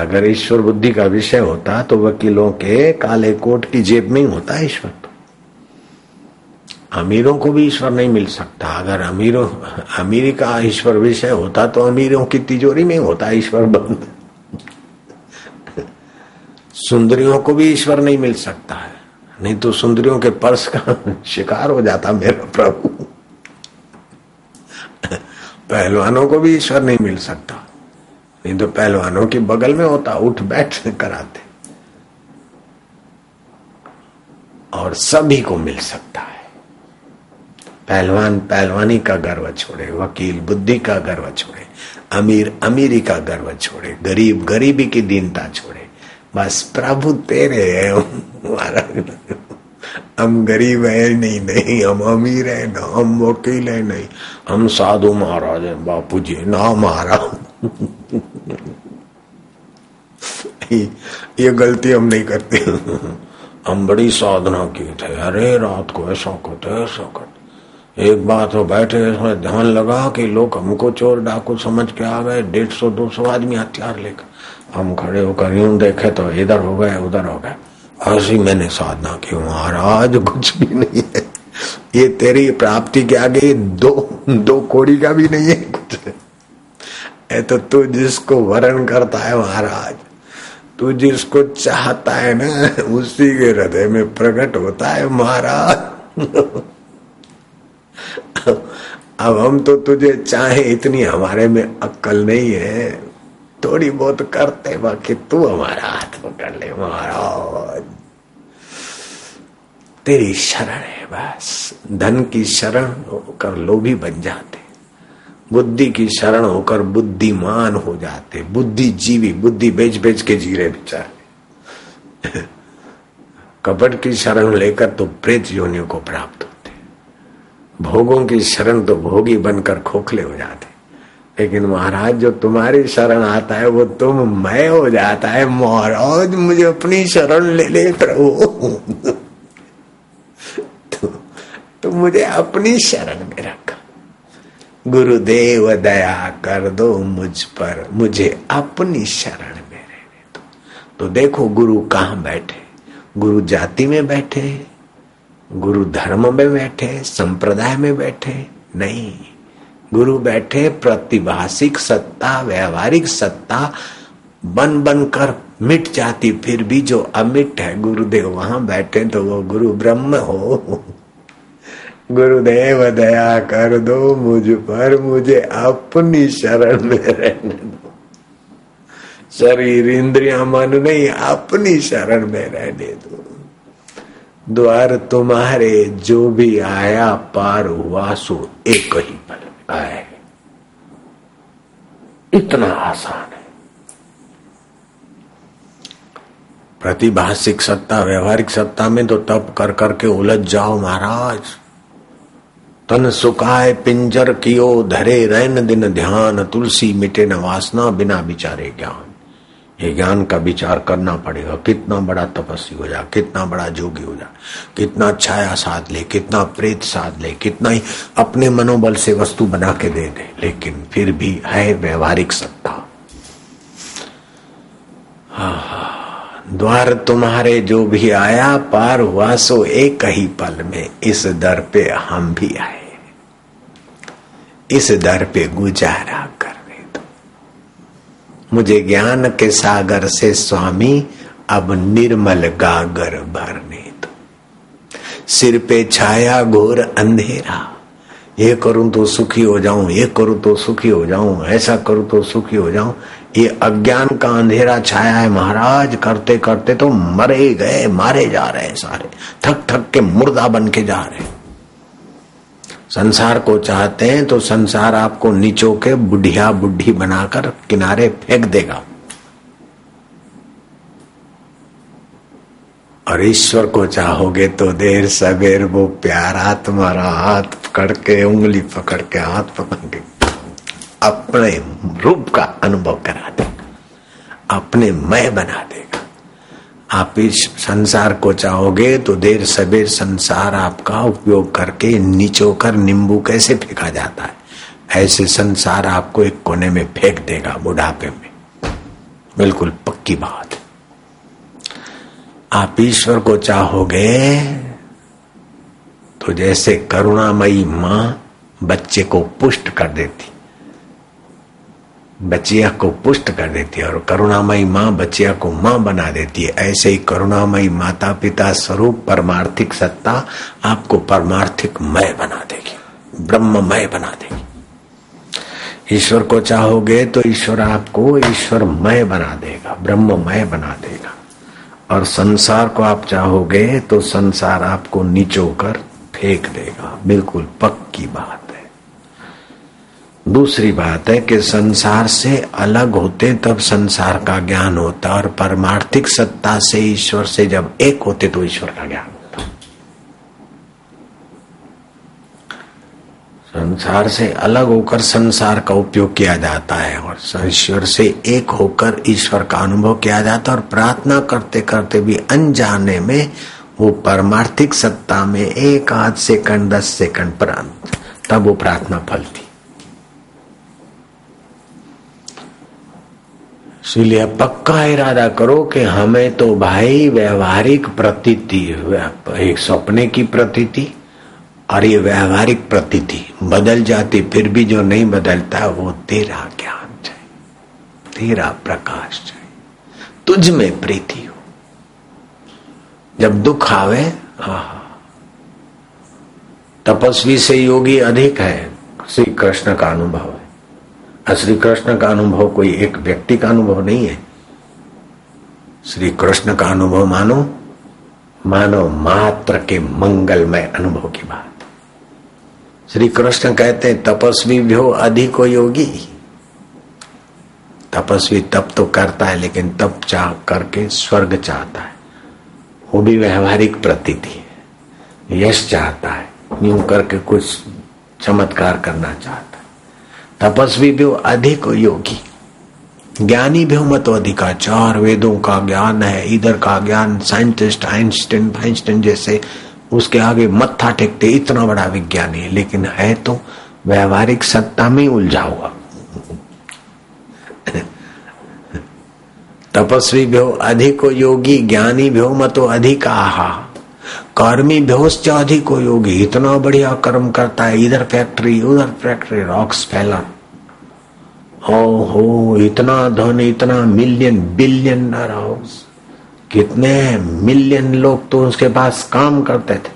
अगर ईश्वर बुद्धि का विषय होता तो वकीलों के काले कोट की जेब में ही होता ईश्वर। अमीरों को भी ईश्वर नहीं मिल सकता। अगर अमीरों अमीरी का ईश्वर विषय होता तो अमीरों की तिजोरी में होता ईश्वर बंद। सुंदरियों को भी ईश्वर नहीं मिल सकता है, नहीं तो सुंदरियों के पर्स का शिकार हो जाता मेरा प्रभु। पहलवानों को भी ईश्वर नहीं मिल सकता, नहीं तो पहलवानों के बगल में होता, उठ बैठ कराते। और सभी को मिल सकता है। पहलवान पहलवानी का गर्व छोड़े, वकील बुद्धि का गर्व छोड़े, अमीर अमीरी का गर्व छोड़े, गरीब गरीबी की दीनता छोड़े। बस प्रभु तेरे है, हम गरीब है नहीं, नहीं हम अमीर है ना, हम वकील है नहीं, हम साधु महाराज है बापू जी ना महाराज। ये गलती हम नहीं करते। हम बड़ी साधना किए थे, अरे रात को ऐसा करते ऐसा करते। एक बात हो बैठे इसमें ध्यान लगा कि लोग हमको चोर डाकू समझ के आ गए, डेढ़ सौ दो सौ आदमी हथियार लेकर। हम खड़े होकर यूं देखे तो इधर हो गए उधर हो गए। ऐसी मैंने साधना की महाराज, कुछ भी नहीं है ये तेरी प्राप्ति के आगे, दो दो कोड़ी का भी नहीं है कुछ। ए तो तू जिसको वरण करता है महाराज, तू जिसको चाहता है ना उसी के हृदय में प्रकट होता है महाराज। अब हम तो तुझे चाहे इतनी हमारे में अक्कल नहीं है, थोड़ी बहुत करते, बाकी तू हमारा हाथ पकड़ ले महाराज, तेरी शरण है। बस धन की शरण होकर लोभी बन जाते, बुद्धि की शरण होकर बुद्धिमान हो जाते, बुद्धिजीवी बुद्धि बेच बेच के जी रहे बेचारे। कपट की शरण लेकर तो प्रेत योनियों को प्राप्त होते, भोगों की शरण तो भोगी बनकर खोखले हो जाते। लेकिन महाराज जो तुम्हारी शरण आता है वो तुम मैं हो जाता है। महाराज मुझे अपनी शरण ले ले प्रभु, तुम मुझे अपनी शरण में रखा। गुरुदेव दया कर दो मुझ पर, मुझे अपनी शरण में रहने दो। तो देखो गुरु कहाँ बैठे, गुरु जाति में बैठे, गुरु धर्म में बैठे, संप्रदाय में बैठे नहीं। गुरु बैठे प्रतिभासिक सत्ता, व्यवहारिक सत्ता बन बन कर मिट जाती, फिर भी जो अमिट है गुरुदेव वहां बैठे। तो वो गुरु ब्रह्म हो, गुरुदेव दया कर दो मुझ पर, मुझे अपनी शरण में रहने दो। शरीर इंद्रिया मन नहीं, अपनी शरण में रहने दो। द्वार तुम्हारे जो भी आया पार हुआ सो एक ही पल में आए। इतना आसान है। प्रतिभाषिक सत्ता, व्यवहारिक सत्ता में तो तप कर करके उलझ जाओ महाराज। तन सुखाए पिंजर कियो धरे रहन दिन ध्यान, तुलसी मिटे न वासना बिना विचारे ज्ञान। ये ज्ञान का विचार करना पड़ेगा। कितना बड़ा तपस्वी हो जा, कितना बड़ा योगी हो जा, कितना छाया साध ले, कितना प्रेत साध ले, कितना ही अपने मनोबल से वस्तु बना के दे दे, लेकिन फिर भी है व्यवहारिक सत्ता। द्वार तुम्हारे जो भी आया पार हुआ सो एक ही पल में। इस दर पे हम भी आए, इस दर पे गुजारा कर। मुझे ज्ञान के सागर से स्वामी अब निर्मल गागर भरने दो। सिर पे छाया घोर अंधेरा, ये करूं तो सुखी हो जाऊं, ये करूं तो सुखी हो जाऊं, ऐसा करूं तो सुखी हो जाऊं। ये अज्ञान का अंधेरा छाया है महाराज। करते करते तो मरे गए, मारे जा रहे हैं सारे, थक थक के मुर्दा बन के जा रहे हैं। संसार को चाहते हैं तो संसार आपको नीचो के बुढ़िया बुढ़ी बनाकर किनारे फेंक देगा, और ईश्वर को चाहोगे तो देर सवेर वो प्यारा तुम्हारा हाथ पकड़ के, उंगली पकड़ के, हाथ पकड़ के अपने रूप का अनुभव करा देगा, अपने मैं बना देगा। आप इस संसार को चाहोगे तो देर सबेर संसार आपका उपयोग करके निचोकर नींबू कैसे फेंका जाता है, ऐसे संसार आपको एक कोने में फेंक देगा बुढ़ापे में। बिल्कुल पक्की बात। आप ईश्वर को चाहोगे तो जैसे करुणामयी माँ बच्चे को पुष्ट कर देती, बच्चिया को पुष्ट कर देती है, और करुणामयी माँ बच्चिया को माँ बना देती है, ऐसे ही करुणामयी माता पिता स्वरूप परमार्थिक सत्ता आपको परमार्थिक मय बना देगी, ब्रह्ममय बना देगी। ईश्वर को चाहोगे तो ईश्वर आपको ईश्वरमय बना देगा, ब्रह्ममय बना देगा। और संसार को आप चाहोगे तो संसार आपको निचोकर फेंक देगा। बिल्कुल पक्की बात। दूसरी बात है कि संसार से अलग होते तब संसार का ज्ञान होता, और परमार्थिक सत्ता से ईश्वर से जब एक होते तो ईश्वर का ज्ञान होता। संसार से अलग होकर संसार का उपयोग किया जाता है, और ईश्वर से एक होकर ईश्वर का अनुभव किया जाता है। और प्रार्थना करते करते भी अनजाने में वो परमार्थिक सत्ता में एक आध सेकंड, दस सेकंड पर तब वो प्रार्थना फलती। इसलिए पक्का इरादा करो कि हमें तो भाई व्यवहारिक प्रतीति, एक सपने की प्रतीति, और ये व्यवहारिक प्रतीति बदल जाती, फिर भी जो नहीं बदलता वो तेरा ज्ञान चाहिए, तेरा प्रकाश चाहिए, तुझ में प्रीति हो। जब दुख आवे, तपस्वी से योगी अधिक है। श्री कृष्ण का अनुभव, श्री कृष्ण का अनुभव कोई एक व्यक्ति का अनुभव नहीं है। श्री कृष्ण का अनुभव मानो मानो मात्र के मंगलमय अनुभव की बात। श्री कृष्ण कहते हैं तपस्वी भी हो अधिको योगी। तपस्वी तप तो करता है, लेकिन तप चाह करके स्वर्ग चाहता है, वो भी व्यवहारिक प्रतीति है। यश चाहता है, यूं करके कुछ चमत्कार करना चाहता है। तपस्वी भी अधिक योगी, ज्ञानी भी मत अधिका। चार वेदों का ज्ञान है, इधर का ज्ञान, साइंटिस्ट आइंस्टीन फाइंस्टीन जैसे उसके आगे मत्था टेकते, इतना बड़ा विज्ञानी है, लेकिन है तो व्यवहारिक सत्ता में उलझा हुआ। तपस्वी भी अधिक योगी, ज्ञानी भी मत अधिक आहा, कर्मी भ्योश्च अधिको योगी। इतना बढ़िया कर्म करता है, इधर फैक्ट्री उधर फैक्ट्री, रॉक्स फैला, ओ हो इतना धन, इतना मिलियन बिलियन हाउस, कितने मिलियन लोग तो उसके पास काम करते थे,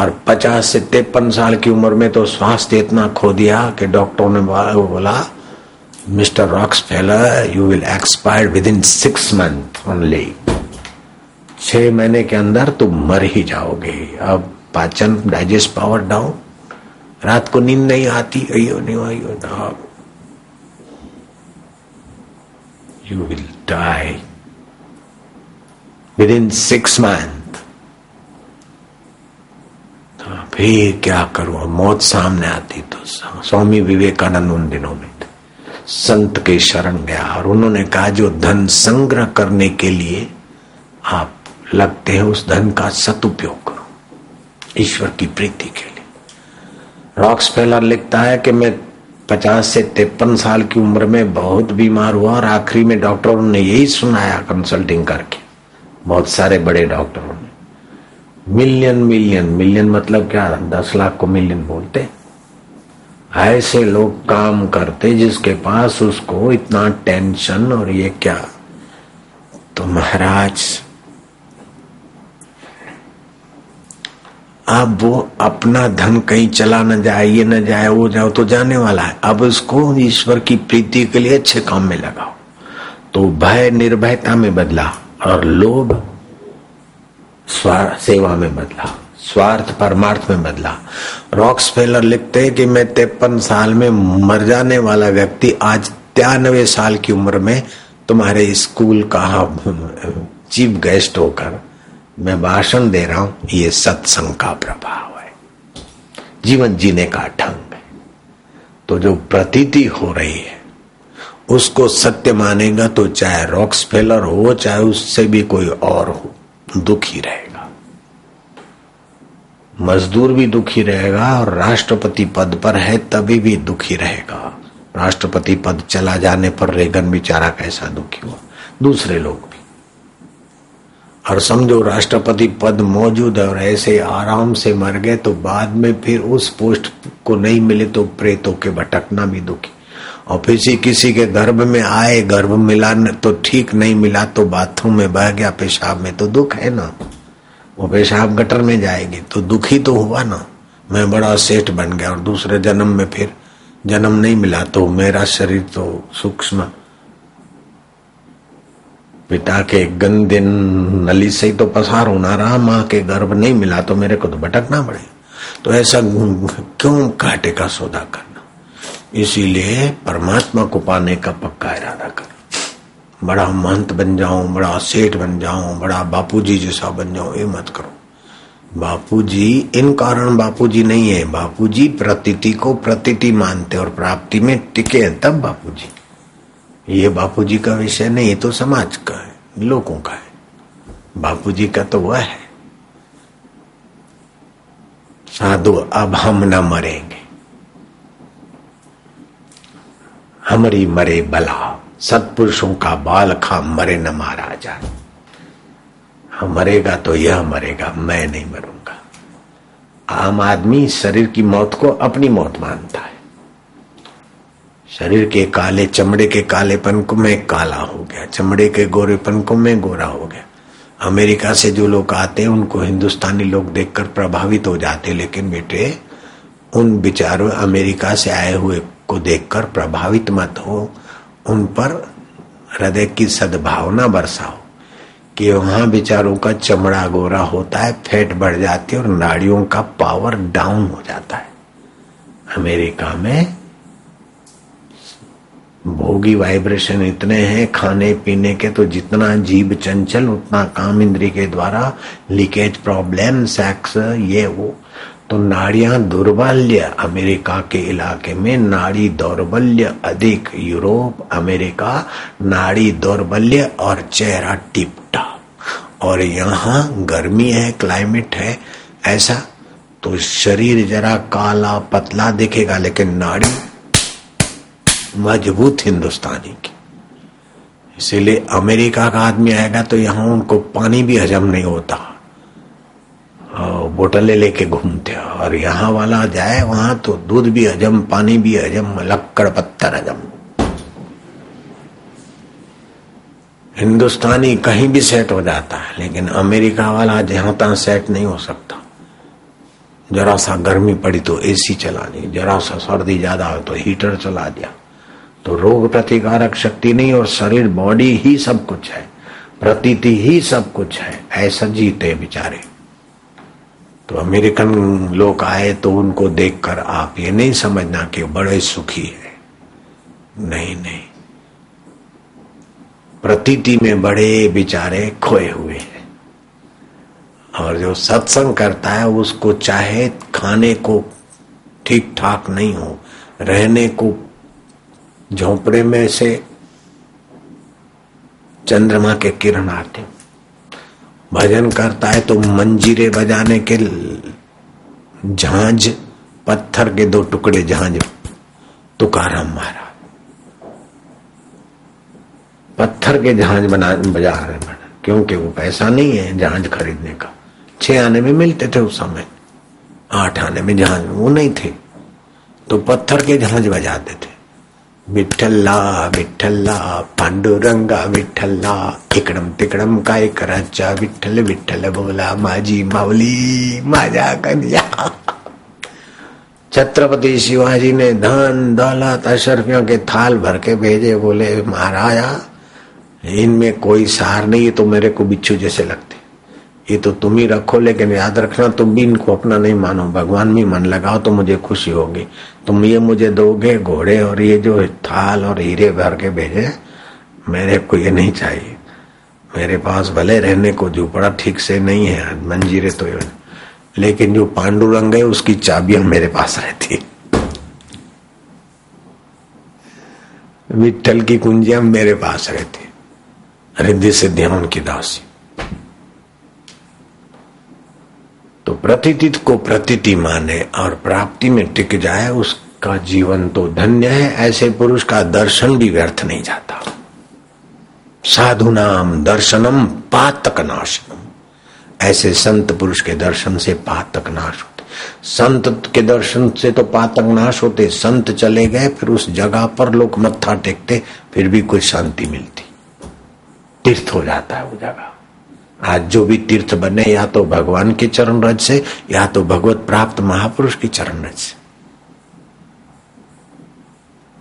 और पचास से तिरपन साल की उम्र में तो स्वास्थ्य इतना खो दिया कि डॉक्टरों ने बोला, mister Rockefeller, you will expire within six month only, छह महीने के अंदर तुम मर ही जाओगे। अब पाचन डाइजेस्ट पावर डाउन, रात को नींद नहीं आती, अयो नो अयो ना, you will die within six month. फिर क्या करूं, मौत सामने आती। तो स्वामी विवेकानंद उन दिनों में संत के शरण गया और उन्होंने कहा, जो धन संग्रह करने के लिए आप लगते हैं उस धन का सदुपयोग करो ईश्वर की प्रीति के लिए। रॉक्सफेलर लिखता है कि मैं पचास से तिरपन साल की उम्र में बहुत बीमार हुआ और आखिरी में डॉक्टरों ने यही सुनाया, कंसल्टिंग करके बहुत सारे बड़े डॉक्टरों ने, मिलियन मिलियन मिलियन मतलब क्या, दस लाख को मिलियन बोलते, ऐसे लोग काम करते जिसके पास उसको इतना टेंशन और ये क्या। तो महाराज अब वो अपना धन कहीं चला न जाए, ये न जाए वो जाओ तो जाने वाला है, अब उसको ईश्वर की प्रीति के लिए अच्छे काम में लगाओ। तो भय निर्भयता में बदला और लोभ स्वार्थ सेवा में बदला, स्वार्थ परमार्थ में बदला। रॉक्सफेलर लिखते हैं कि मैं तिरपन साल में मर जाने वाला व्यक्ति आज तिरानवे साल की उम्र में तुम्हारे स्कूल का चीफ गेस्ट होकर मैं भाषण दे रहा हूं। ये सत्संग का प्रभाव है, जीवन जीने का ढंग है। तो जो प्रतीति हो रही है उसको सत्य मानेगा तो चाहे रॉक्सफेलर हो चाहे उससे भी कोई और हो, दुखी रहेगा। मजदूर भी दुखी रहेगा और राष्ट्रपति पद पर है तभी भी दुखी रहेगा। राष्ट्रपति पद चला जाने पर रेगन बेचारा कैसा दुखी हुआ, दूसरे लोग भी। और समझो राष्ट्रपति पद मौजूद है और ऐसे आराम से मर गए तो बाद में फिर उस पोस्ट को नहीं मिले तो प्रेतों के भटकना भी दुखी। और फिर किसी के गर्भ में आए, गर्भ मिला तो ठीक, नहीं मिला तो बाथरूम में बह गया, पेशाब में तो दुख है ना, वो पेशाब गटर में जाएगी तो दुखी तो हुआ ना। मैं बड़ा सेठ बन गया और दूसरे जन्म में फिर जन्म नहीं मिला तो मेरा शरीर तो सूक्ष्म पिता के गंदे नली से ही तो पसार होना रहा, माँ के गर्भ नहीं मिला तो मेरे को तो भटकना पड़े। तो ऐसा क्यों घाटे का सौदा कर, इसीलिए परमात्मा को पाने का पक्का इरादा करो। बड़ा महंत बन जाऊं, बड़ा सेठ बन जाऊं, बड़ा बापूजी जैसा बन जाऊं, ये मत करो। बापूजी इन कारण बापूजी नहीं है, बापूजी प्रतीति को प्रतीति मानते और प्राप्ति में टिके हैं तब बापूजी। ये बापूजी का विषय नहीं, ये तो समाज का है, लोगों का है। बापूजी का तो वह है साधु, अब हम न मरेंगे, हमरी मरे भला, सत्पुरुषों का बाल खा मरे न मारा जाए। हम मरेगा तो यह मरेगा, मैं नहीं मरूंगा। आम आदमी शरीर की मौत को अपनी मौत मानता है। शरीर के काले चमड़े के कालेपन को मैं काला हो गया, चमड़े के गोरेपन को मैं गोरा हो गया। अमेरिका से जो लोग आते हैं उनको हिंदुस्तानी लोग देखकर प्रभावित हो जाते, लेकिन बेटे उन बिचारों अमेरिका से आए हुए को देखकर प्रभावित मत हो, उन पर हृदय की सद्भावना बरसाओ कि वहां बेचारों का चमड़ा गोरा होता है, फैट बढ़ जाती है और नाड़ियों का पावर डाउन हो जाता है। अमेरिका में भोगी वाइब्रेशन इतने हैं खाने पीने के, तो जितना जीभ चंचल उतना काम इंद्रिय के द्वारा, लीकेज प्रॉब्लम, सेक्स, ये वो, तो नाड़ियां दुर्बल्य। अमेरिका के इलाके में नाड़ी दौर्बल्य अधिक, यूरोप अमेरिका नाड़ी दौर्बल्य और चेहरा टिप टाप, और यहाँ गर्मी है, क्लाइमेट है ऐसा, तो शरीर जरा काला पतला दिखेगा लेकिन नाड़ी मजबूत हिंदुस्तानी की। इसीलिए अमेरिका का आदमी आएगा तो यहाँ उनको पानी भी हजम नहीं होता, बोटले लेके घूमते, और यहाँ वाला जाए वहां तो दूध भी हजम, पानी भी हजम, लक्कड़ पत्थर हजम। हिंदुस्तानी कहीं भी सेट हो जाता है लेकिन अमेरिका वाला जहां तहां सेट नहीं हो सकता। जरा सा गर्मी पड़ी तो एसी चला दी, जरा सा सर्दी ज्यादा हो तो हीटर चला दिया। तो रोग प्रतिकारक शक्ति नहीं और शरीर बॉडी ही सब कुछ है, प्रतीति ही सब कुछ है, ऐसा जीते बेचारे। तो अमेरिकन लोग आए तो उनको देखकर आप ये नहीं समझना कि बड़े सुखी है, नहीं नहीं, प्रतीति में बड़े बेचारे खोए हुए हैं। और जो सत्संग करता है उसको चाहे खाने को ठीक ठाक नहीं हो, रहने को झोंपड़े में से चंद्रमा के किरण आते हैं, भजन करता है तो मंजीरे बजाने के झांझ, पत्थर के दो टुकड़े झांझ तुकाराम मारा, पत्थर के झांझ बना बजा रहे हैं, क्योंकि वो पैसा नहीं है झांझ खरीदने का। छह आने में मिलते थे उस समय, आठ आने में झांझ वो नहीं थे, तो पत्थर के झांझ बजाते थे। विठ्ठला विठ्ठला पांडुरंगा विठ्ठला, इकडम तिकडम काय कराचा विठ्ठल विठ्ठल बोला माझी माऊली माझा कन्या। छत्रपति शिवाजी ने धन दौलत अशरफियों के थाल भर के भेजे, बोले महाराजा इनमें कोई सहार नहीं है, तो मेरे को बिच्छू जैसे लगते, ये तो तुम ही रखो, लेकिन याद रखना तुम भी इनको अपना नहीं मानो, भगवान में मन लगाओ तो मुझे खुशी होगी। तुम ये मुझे दोगे घोड़े और ये जो थाल और हीरे भर के भेजे, मेरे को ये नहीं चाहिए, मेरे पास भले रहने को झोपड़ा ठीक से नहीं है, मंजीरे तो, लेकिन जो पांडुरंग है उसकी चाबियां मेरे पास रहती, विट्ठल की कुंजियां मेरे पास रहती, हृदय से ध्यान की दासी। तो प्रतीति को प्रतीति माने और प्राप्ति में टिक जाए उसका जीवन तो धन्य है। ऐसे पुरुष का दर्शन भी व्यर्थ नहीं जाता। साधु नाम दर्शनम पातक नाशनम, ऐसे संत पुरुष के दर्शन से पातक नाश होते। संत के दर्शन से तो पातक नाश होते, संत चले गए फिर उस जगह पर लोग मत्था टेकते, फिर भी कोई शांति मिलती, तीर्थ हो जाता है वो जगह। आज जो भी तीर्थ बने या तो भगवान के चरण रज से या तो भगवत प्राप्त महापुरुष की चरण रज से।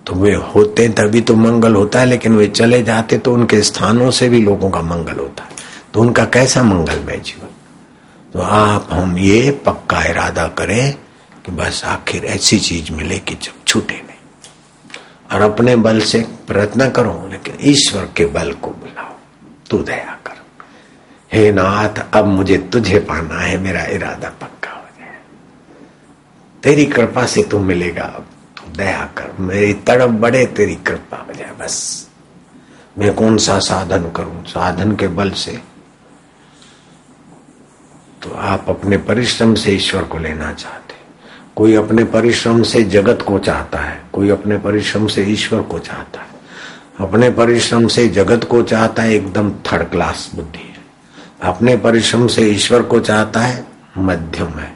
तो वे होते तभी तो मंगल होता है, लेकिन वे चले जाते तो उनके स्थानों से भी लोगों का मंगल होता है, तो उनका कैसा मंगलमय जीवन। तो आप हम ये पक्का इरादा करें कि बस आखिर ऐसी चीज मिले कि जब छूटे नहीं, और अपने बल से प्रयत्न करो, लेकिन ईश्वर के बल को बुलाओ, तू दया कर, हे नाथ अब मुझे तुझे पाना है, मेरा इरादा पक्का हो जाए, तेरी कृपा से तू मिलेगा, अब तू दया कर, मेरी तड़प बढ़े, तेरी कृपा हो जाए। बस मैं कौन सा साधन करूं, साधन के बल से। तो आप अपने परिश्रम से ईश्वर को लेना चाहते, कोई अपने परिश्रम से जगत को चाहता है, कोई अपने परिश्रम से ईश्वर को चाहता है, अपने परिश्रम से जगत को चाहता है, एकदम थर्ड क्लास बुद्धि है। अपने परिश्रम से ईश्वर को चाहता है, मध्यम है।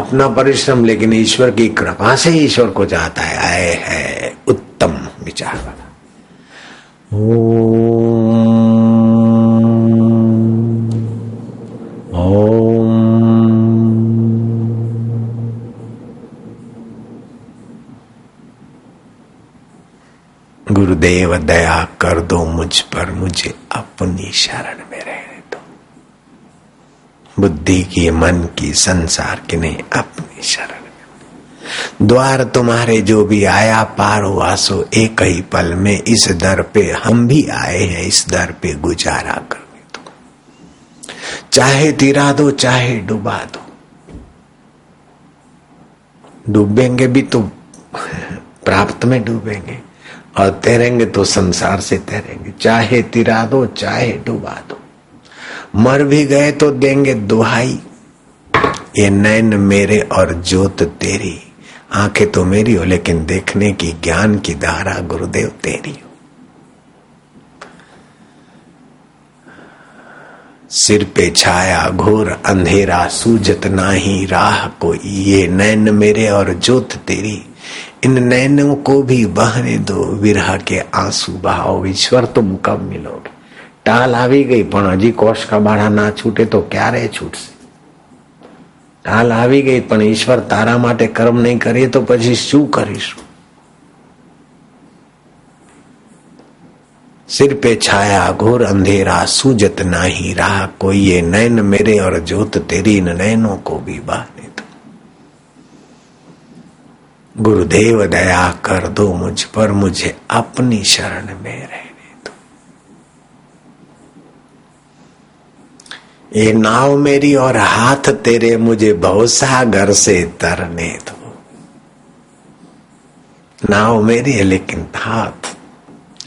अपना परिश्रम लेकिन ईश्वर की कृपा से ईश्वर को चाहता है, आए है उत्तम विचार वाला। ओम ओम गुरुदेव दया कर दो मुझ पर, मुझे अपनी शरण में रहने दो, बुद्धि की मन की संसार की नहीं, अपनी शरण में। द्वार तुम्हारे जो भी आया पार हुआ सो एक ही पल में, इस दर पे हम भी आए हैं, इस दर पे गुजारा करने दो, चाहे तिरा दो चाहे डुबा दो, डूबेंगे भी तो प्राप्त में डूबेंगे और तैरेंगे तो संसार से तैरेंगे, चाहे तिरा दो चाहे डुबा दो, मर भी गए तो देंगे दुहाई, ये नैन मेरे और ज्योत तेरी, आंखें तो मेरी हो लेकिन देखने की ज्ञान की धारा गुरुदेव तेरी हो। सिर पे छाया घोर अंधेरा सूझत नाही राह कोई, ये नैन मेरे और ज्योत तेरी, इन नैनों को भी बहने दो, विरह के आंसू बहाओ, ईश्वर तुम कब मिलोगे। टाल आवी गई पण हजी कोश का बाड़ा ना छूटे तो क्या रहे छूट से। હાલ આવી ગઈ, પણ ઈશ્વર તારા માટે કર્મ નહીં કરીએ તો પછી શું કરીશું? सिर पे छाया घोर अंधेरा सूझत नाही राह, कोई ये नैन मेरे और ज्योत तेरी, इन नैनों को भी बाने दो। गुरुदेव दया कर दो मुझ पर, मुझे अपनी शरण में रहने दो। ये नाव मेरी और हाथ तेरे, मुझे भवसागर से तरने दो। नाव मेरी है लेकिन हाथ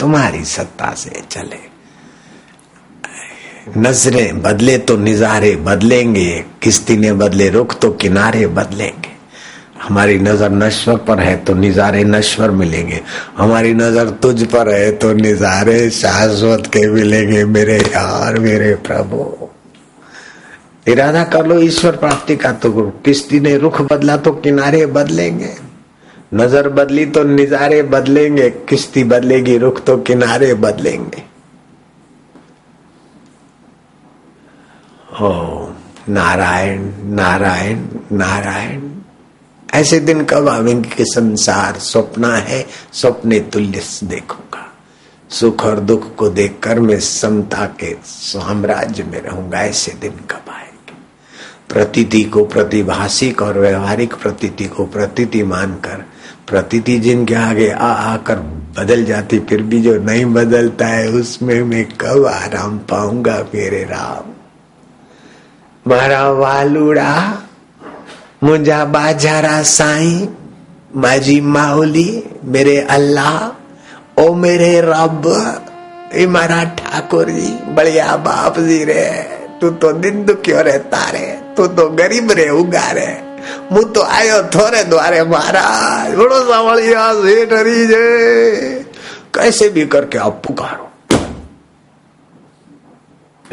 तुम्हारी सत्ता से चले। नजरें बदले तो निजारे बदलेंगे, किश्ती ने बदले रुख तो किनारे बदलेंगे। हमारी नजर नश्वर पर है तो निजारे नश्वर मिलेंगे, हमारी नजर तुझ पर है तो निजारे शाश्वत के मिलेंगे। मेरे यार मेरे प्रभु, इरादा कर लो ईश्वर प्राप्ति का तो किश्ती ने रुख बदला तो किनारे बदलेंगे, नजर बदली तो निजारे बदलेंगे, किश्ती बदलेगी रुख तो किनारे बदलेंगे। ओ नारायण नारायण नारायण, ऐसे दिन कब आवेंगे कि संसार सपना है, सपने तुल्य देखूंगा। सुख और दुख को देखकर मैं समता के साम्राज्य में रहूंगा, ऐसे दिन कब आए? प्रतीति को प्रतिभाषिक और व्यवहारिक प्रतीति को प्रतीति मानकर, प्रतीति जिनके आगे आ आकर बदल जाती, फिर भी जो नहीं बदलता है उसमें मैं कब आराम पाऊंगा मेरे राम? मारा वालुड़ा मुझा बाजारा साईं, माजी माउली मेरे अल्लाह, ओ मेरे रब, ये मारा ठाकुर जी, बढ़िया बाप जी रे। तू तो दिन दुखियो रे तारे, तू तो गरीब रे उगारे, मु तो आयो थोरे द्वारे महाराज, बड़ो सावलिया सेठ हरी जे। कैसे भी करके आप पुकारो,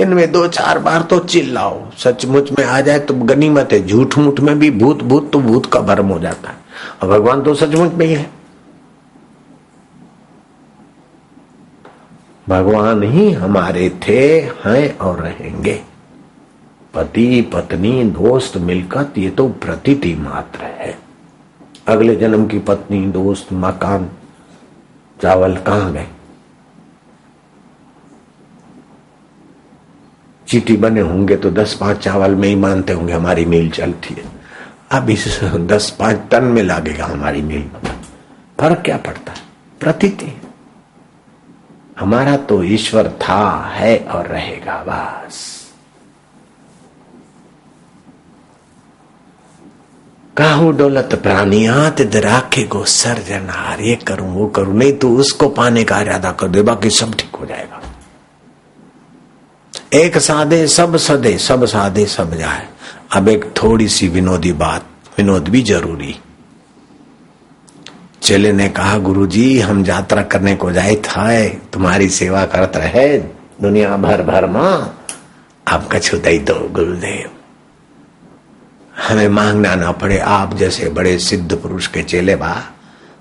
इनमें दो चार बार तो चिल्लाओ, सचमुच में आ जाए तो गनीमत है। झूठ मूठ में भी भूत भूत तो भूत का भ्रम हो जाता है, और भगवान तो सचमुच में ही है। भगवान ही हमारे थे, हैं और रहेंगे। पति पत्नी दोस्त मिलकत ये तो प्रतीति मात्र है। अगले जन्म की पत्नी दोस्त मकान चावल कहाँ गए? चीटी बने होंगे तो दस पांच चावल में ही मानते होंगे हमारी मील चलती है। अब इस दस पांच टन में लगेगा हमारी मील, फर्क क्या पड़ता है? प्रतीति। हमारा तो ईश्वर था, है और रहेगा बस। काहू दौलत प्राणियात दराखे को सरजनार, ये करूं वो करूं, नहीं तू उसको पाने का इरादा कर दे, बाकी सब ठीक हो जाएगा। एक साधे सब सदे, सब साधे सब जाए। अब एक थोड़ी सी विनोदी बात, विनोद भी जरूरी। चेले ने कहा, गुरुजी हम यात्रा करने को जाए थाए, तुम्हारी सेवा करते रहे दुनिया भर भर मां, आप कछु दई दो गुरुदेव, हमें मांगना ना पड़े। आप जैसे बड़े सिद्ध पुरुष के चेले बा,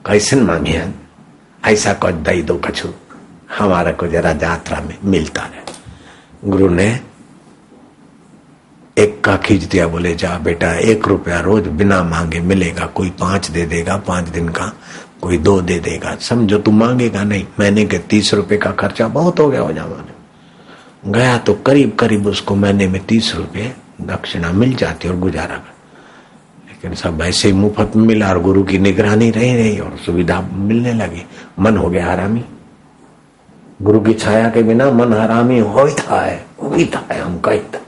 कैसन मांगे, ऐसा कुछ दई दो कछु हमारा को जरा यात्रा में मिलता रहे। गुरु ने एक का खींच दिया, बोले जा बेटा, एक रुपया रोज बिना मांगे मिलेगा। कोई पांच दे देगा पांच दिन का, कोई दो दे देगा, समझो तू मांगेगा नहीं। महीने के तीस रुपए का खर्चा बहुत हो गया हो जाने गया, तो करीब करीब उसको महीने में तीस रुपए दक्षिणा मिल जाती और गुजारा कर। लेकिन सब ऐसे ही मुफ्त में मिला और गुरु की निगरानी रही रही और सुविधा मिलने लगी। मन हो गया हरामी, गुरु की छाया के बिना मन हरामी हो ही था, हो ही था हम कहता।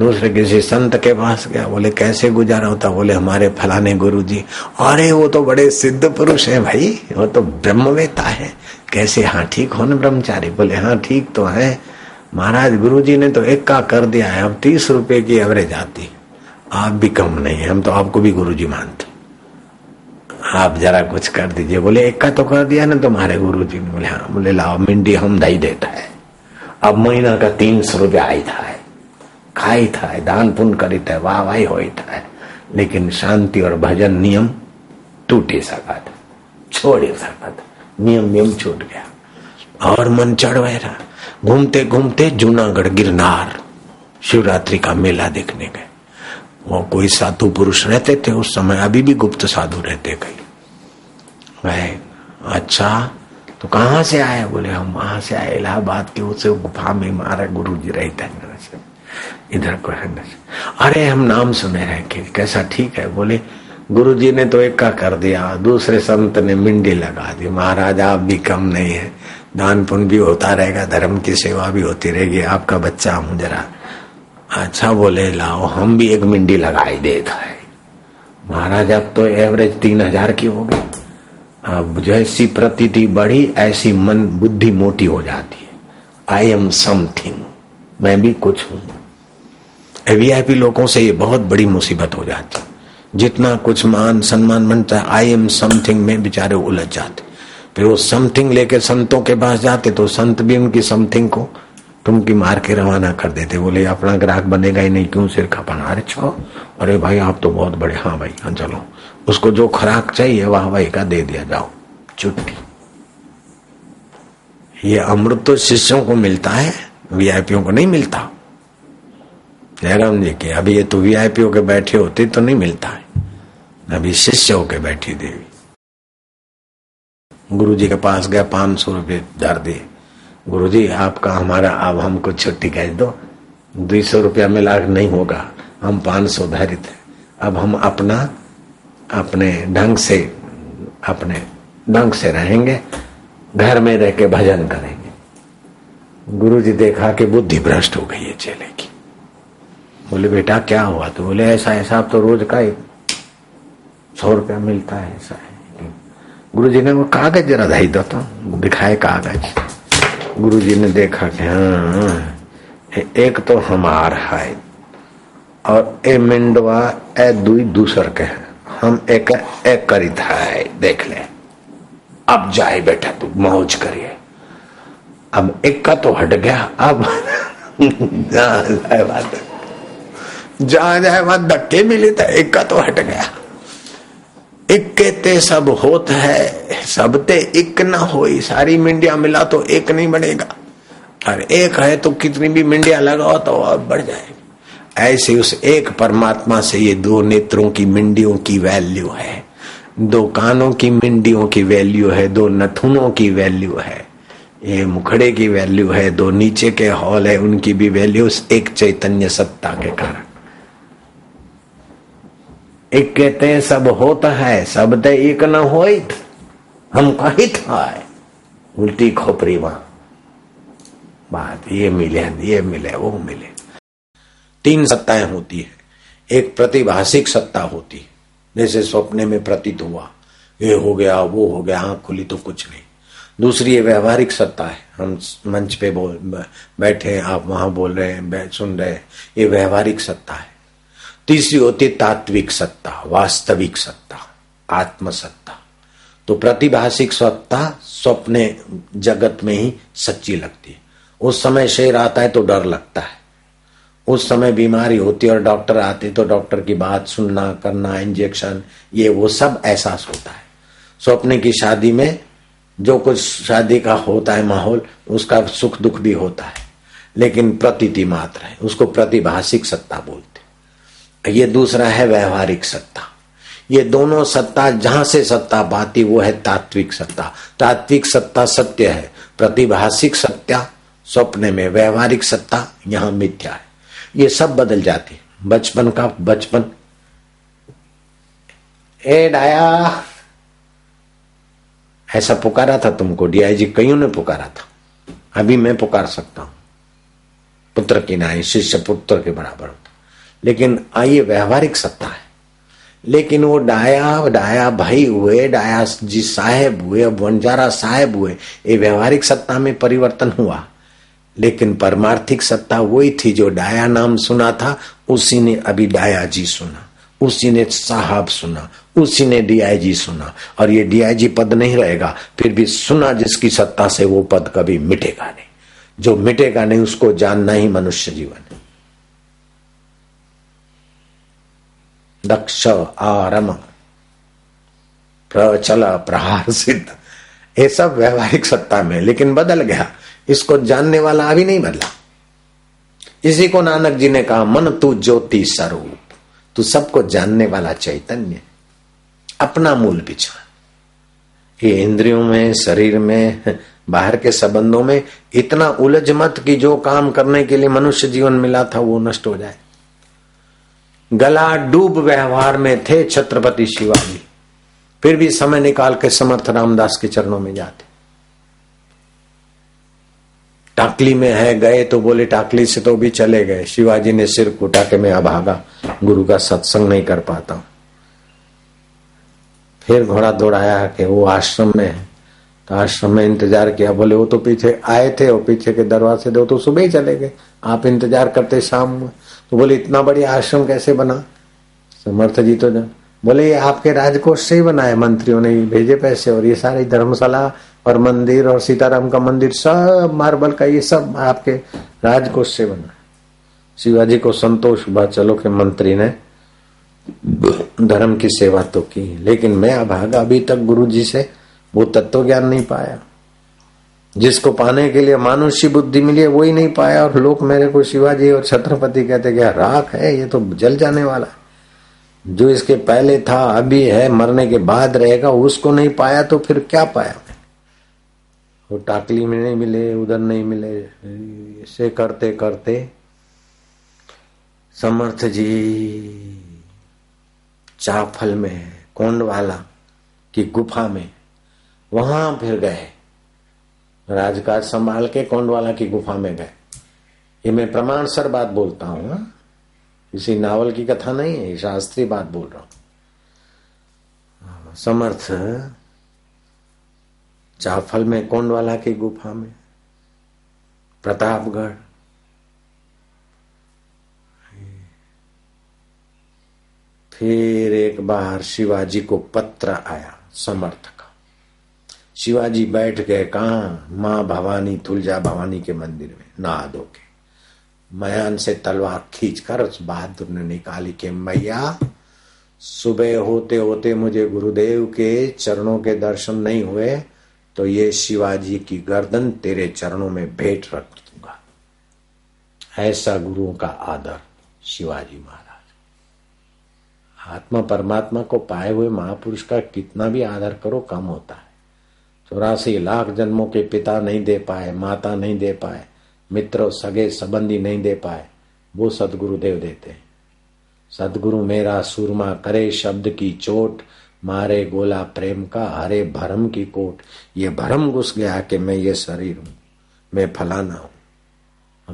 दूसरे किसी संत के पास गया, बोले कैसे गुजारा होता? बोले हमारे फलाने गुरुजी। अरे वो तो बड़े सिद्ध पुरुष हैं भाई, वो तो ब्रह्मवेता है। कैसे? हाँ ठीक हो ना ब्रह्मचारी? बोले हाँ ठीक तो है महाराज, गुरुजी ने तो एक का कर दिया है, अब तीस रुपए की एवरेज आती, आप भी कम नहीं है, हम तो आपको भी गुरुजी मानते, आप जरा कुछ कर दीजिए। बोले एक का तो कर दिया ना तुम्हारे गुरुजी ने? बोले हाँ। बोले लाओ मिंडी हम दही देता है, अब महीना का तीन सौ रुपया आई था, खाई था, दान पुण्य करी था, वाह वाही होई था, लेकिन शांति और भजन नियम टूटे सका था, छोड़े सका था, नियम नियम छूट गया और मन चढ़ रहा। घूमते घूमते जूनागढ़ गिरनार शिवरात्रि का मेला देखने गए। वो कोई साधु पुरुष रहते थे उस समय, अभी भी गुप्त साधु रहते कई। वह अच्छा तो कहाँ से आए? बोले हम वहां से आए, इलाहाबाद के उस गुफा में हमारा गुरु जी रहता है इधर को। अरे हम नाम सुने हैं कि कैसा, ठीक है। बोले गुरु जी ने तो एक का कर दिया, दूसरे संत ने मिंडी लगा दी। महाराज आप भी कम नहीं है, दान पुण्य भी होता रहेगा, धर्म की सेवा भी होती रहेगी, आपका बच्चा हूं जरा। अच्छा बोले लाओ हम भी एक मिंडी लगाई देता है। महाराज अब तो एवरेज तीन हजार की हो गई। अब जैसी प्रतीति बढ़ी ऐसी मन बुद्धि मोटी हो जाती है। आई एम समथिंग, मैं भी कुछ हूं। वीआईपी लोगों से ये बहुत बड़ी मुसीबत हो जाती। जितना कुछ मान सम्मान मिलता है, आई एम समथिंग में बेचारे उलझ जाते। फिर वो समथिंग लेके संतों के पास जाते तो संत भी उनकी समथिंग को तुमकी मार के रवाना कर देते। बोले अपना ग्राहक बनेगा ही नहीं, क्यों सिर खपाना। अरे छो, अरे भाई आप तो बहुत बड़े। हाँ भाई हाँ चलो, उसको जो खुराक चाहिए वाह भाई का दे दिया, जाओ छुट्टी। ये अमृत तो शिष्यों को मिलता है, वीआईपीओ को नहीं मिलता। जयराम जी के अभी ये तो वीआईपी होके बैठे होते तो नहीं मिलता है, अभी शिष्य होके बैठी देवी। गुरु जी के पास गया, पांच सौ रुपये धर दिए। गुरु जी आपका हमारा, अब हमको छुट्टी कह दो, दो सौ रुपया में लाख नहीं होगा, हम पांच सौ धारित है। अब हम अपना अपने ढंग से अपने ढंग से रहेंगे, घर में रह के भजन करेंगे। गुरु जी देखा कि बुद्धि भ्रष्ट हो गई है चेले की। बोले बेटा क्या हुआ? तो बोले ऐसा ऐसा, आप तो रोज का सौ रुपया मिलता है, ऐसा है। गुरु जी ने वो कागज जरा दे दो, तो दिखाए कागज। गुरु जी ने देखा कि हाँ, एक तो हमार है और ए मिंडवा ए दुई दूसर के है, हम एक एक करी था, देख ले। अब जाए बेटा तू मौज करिए। अब एक का तो हट गया, अब बात है जहां जाए वहां धक्के मिले था, एक का तो हट गया। इक्के ते सब होत है, सब ते एक ना होई। सारी मिंडिया मिला तो एक नहीं बनेगा, और एक है तो कितनी भी मिंडिया लगाओ तो और बढ़ जाए। ऐसे उस एक परमात्मा से ये दो नेत्रों की मिंडियों की वैल्यू है, दो कानों की मिंडियों की वैल्यू है, दो नथुनों की वैल्यू है, ये मुखड़े की वैल्यू है, दो नीचे के हॉल है उनकी भी वैल्यू उस एक चैतन्य सत्ता के कारण। एक कहते सब होता है, सब ते एक न होई, हम कही था उल्टी खोपरी। वहां बात ये मिले ये मिले वो मिले। तीन सत्ताएं होती है। एक प्रतिभाषिक सत्ता होती है, जैसे सपने में प्रतीत हुआ, ये हो गया वो हो गया, आंख खुली तो कुछ नहीं। दूसरी ये व्यवहारिक सत्ता है, हम मंच पे बोल बैठे हैं, आप वहां बोल रहे हैं सुन रहे हैं, ये व्यवहारिक सत्ता है। तीसरी होती तात्विक सत्ता, वास्तविक सत्ता, आत्म सत्ता। तो प्रतिभाषिक सत्ता सपने जगत में ही सच्ची लगती है। उस समय शेर आता है तो डर लगता है, उस समय बीमारी होती है और डॉक्टर आते तो डॉक्टर की बात सुनना करना, इंजेक्शन ये वो सब एहसास होता है। सपने की शादी में जो कुछ शादी का होता है माहौल, उसका सुख दुख भी होता है, लेकिन प्रतीति मात्र है, उसको प्रतिभाषिक सत्ता बोलते। ये दूसरा है व्यवहारिक सत्ता। ये दोनों सत्ता जहां से सत्ता पाती वो है तात्विक सत्ता। तात्विक सत्ता सत्य है, प्रतिभाषिक सत्ता स्वप्न में, व्यवहारिक सत्ता यहां मिथ्या है। ये सब बदल जाती है। बचपन का बचपन, ए डाया ऐसा पुकारा था तुमको, डीआईजी कईयों ने पुकारा था, अभी मैं पुकार सकता हूं। पुत्र की नाई शिष्य पुत्र के बराबर होता, लेकिन आइए व्यवहारिक सत्ता है। लेकिन वो डाया डाया भाई हुए, डाया जी साहेब हुए, बंजारा साहेब हुए, ये व्यवहारिक सत्ता में परिवर्तन हुआ। लेकिन परमार्थिक सत्ता वही थी, जो डाया नाम सुना था उसी ने अभी डाया जी सुना, उसी ने साहब सुना, उसी ने डीआईजी सुना। और ये डीआईजी पद नहीं रहेगा, फिर भी सुना जिसकी सत्ता से वो पद कभी मिटेगा नहीं। जो मिटेगा नहीं उसको जानना ही मनुष्य जीवन है। दक्ष आरम प्रचल प्रहार सिद्ध, ये सब व्यवहारिक सत्ता में, लेकिन बदल गया। इसको जानने वाला अभी नहीं बदला। इसी को नानक जी ने कहा, मन तू ज्योति स्वरूप, तू सबको जानने वाला चैतन्य, अपना मूल पहचान। ये इंद्रियों में, शरीर में, बाहर के संबंधों में इतना उलझ मत कि जो काम करने के लिए मनुष्य जीवन मिला था वो नष्ट हो जाए। गला डूब व्यवहार में थे छत्रपति शिवाजी, फिर भी समय निकाल के समर्थ रामदास के चरणों में जाते। टाकली में है गए तो बोले टाकली से तो भी चले गए। शिवाजी ने सिर कुटा के मैं अभागा, गुरु का सत्संग नहीं कर पाता हूं। फिर घोड़ा दौड़ाया कि वो आश्रम में है, तो आश्रम में इंतजार किया। बोले वो तो पीछे आए थे और पीछे के दरवाजे दो तो सुबह ही चले गए, आप इंतजार करते शाम में। तो बोले इतना बढ़िया आश्रम कैसे बना? समर्थ जी तो जान बोले ये आपके राजकोष से ही बनाए, मंत्रियों ने भेजे पैसे, और ये सारे धर्मशाला और मंदिर और सीताराम का मंदिर सब मार्बल का, ये सब आपके राजकोष से बना। शिवाजी को संतोष हुआ, चलो के मंत्री ने धर्म की सेवा तो की, लेकिन मैं अभागा अभी तक गुरु जी से वो तत्व ज्ञान नहीं पाया जिसको पाने के लिए मानुषी बुद्धि मिली है, वो ही नहीं पाया। और लोग मेरे को शिवाजी और छत्रपति कहते क्या राख है, ये तो जल जाने वाला है। जो इसके पहले था अभी है, मरने के बाद रहेगा, उसको नहीं पाया तो फिर क्या पाया। वो टाकली में नहीं मिले, उधर नहीं मिले, ऐसे करते करते समर्थ जी चाफल में, कोंडवाला की गुफा में, वहां फिर गए, राजकाज संभाल के कोंडवाला की गुफा में गए। ये मैं प्रमाण सर बात बोलता हूं, इसी नावल की कथा नहीं है, शास्त्रीय बात बोल रहा हूं। समर्थ चाफल में, कोंडवाला की गुफा में, प्रतापगढ़, फिर एक बार शिवाजी को पत्र आया समर्थ का। शिवाजी बैठ गए कहां, मां भवानी तुलजा भवानी के मंदिर में, नहा धो के मयान से तलवार खींचकर उस बहादुर ने निकाली के मैया सुबह होते होते मुझे गुरुदेव के चरणों के दर्शन नहीं हुए तो ये शिवाजी की गर्दन तेरे चरणों में भेंट रख दूंगा। ऐसा गुरुओं का आदर शिवाजी महाराज। आत्मा परमात्मा को पाए हुए महापुरुष का कितना भी आदर करो कम होता है। चौरासी लाख जन्मों के पिता नहीं दे पाए, माता नहीं दे पाए, मित्रों सगे संबंधी नहीं दे पाए, वो सदगुरु देव देते हैं। सदगुरु मेरा सूरमा करे शब्द की चोट, मारे गोला प्रेम का हरे भरम की कोट। ये भरम घुस गया कि मैं ये शरीर हूं, मैं फलाना हूं।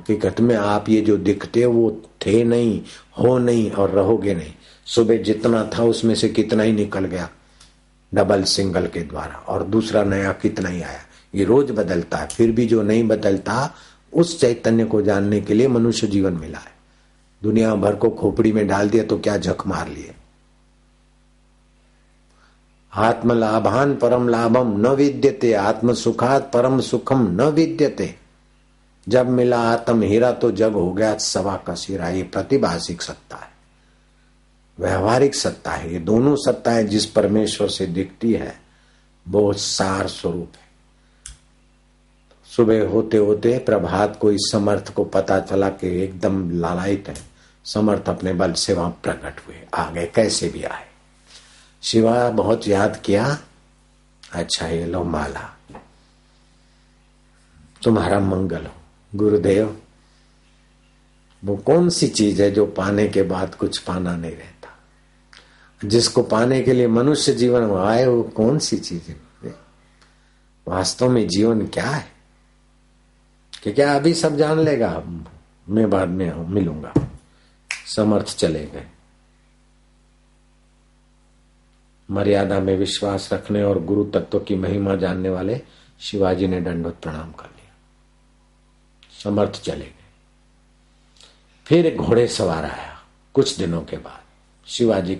हकीकत में आप ये जो दिखते वो थे नहीं, हो नहीं और रहोगे नहीं। सुबह जितना था उसमें से कितना ही निकल गया डबल सिंगल के द्वारा, और दूसरा नया कितना ही आया। ये रोज बदलता है, फिर भी जो नहीं बदलता उस चैतन्य को जानने के लिए मनुष्य जीवन मिला है। दुनिया भर को खोपड़ी में डाल दिया तो क्या झक मार लिए। आत्म लाभान परम लाभम न विद्यते, आत्म सुखात परम सुखम न विद्यते। जब मिला आत्म हीरा तो जग हो गया सवा का सिरा। ये प्रतिभासिक सत्ता है, व्यवहारिक सत्ता है। ये दोनों सत्ताएं जिस परमेश्वर से दिखती है वो सार स्वरूप है। सुबह होते होते प्रभात को इस समर्थ को पता चला कि एकदम लालायित है। समर्थ अपने बल से वहां प्रकट हुए, आ गए कैसे भी आए। शिवा बहुत याद किया, अच्छा ये लो माला, तुम्हारा मंगल हो गुरुदेव। वो कौन सी चीज है जो पाने के बाद कुछ पाना नहीं रहता, जिसको पाने के लिए मनुष्य जीवन आए, वो कौन सी चीज है? वास्तव में जीवन क्या है? कि क्या अभी सब जान लेगा, मैं बाद में हूं मिलूंगा। समर्थ चले गए। मर्यादा में विश्वास रखने और गुरु तत्व की महिमा जानने वाले शिवाजी ने दंडवत प्रणाम कर लिया। समर्थ चले गए। फिर घोड़े सवार आया कुछ दिनों के बाद, शिवाजी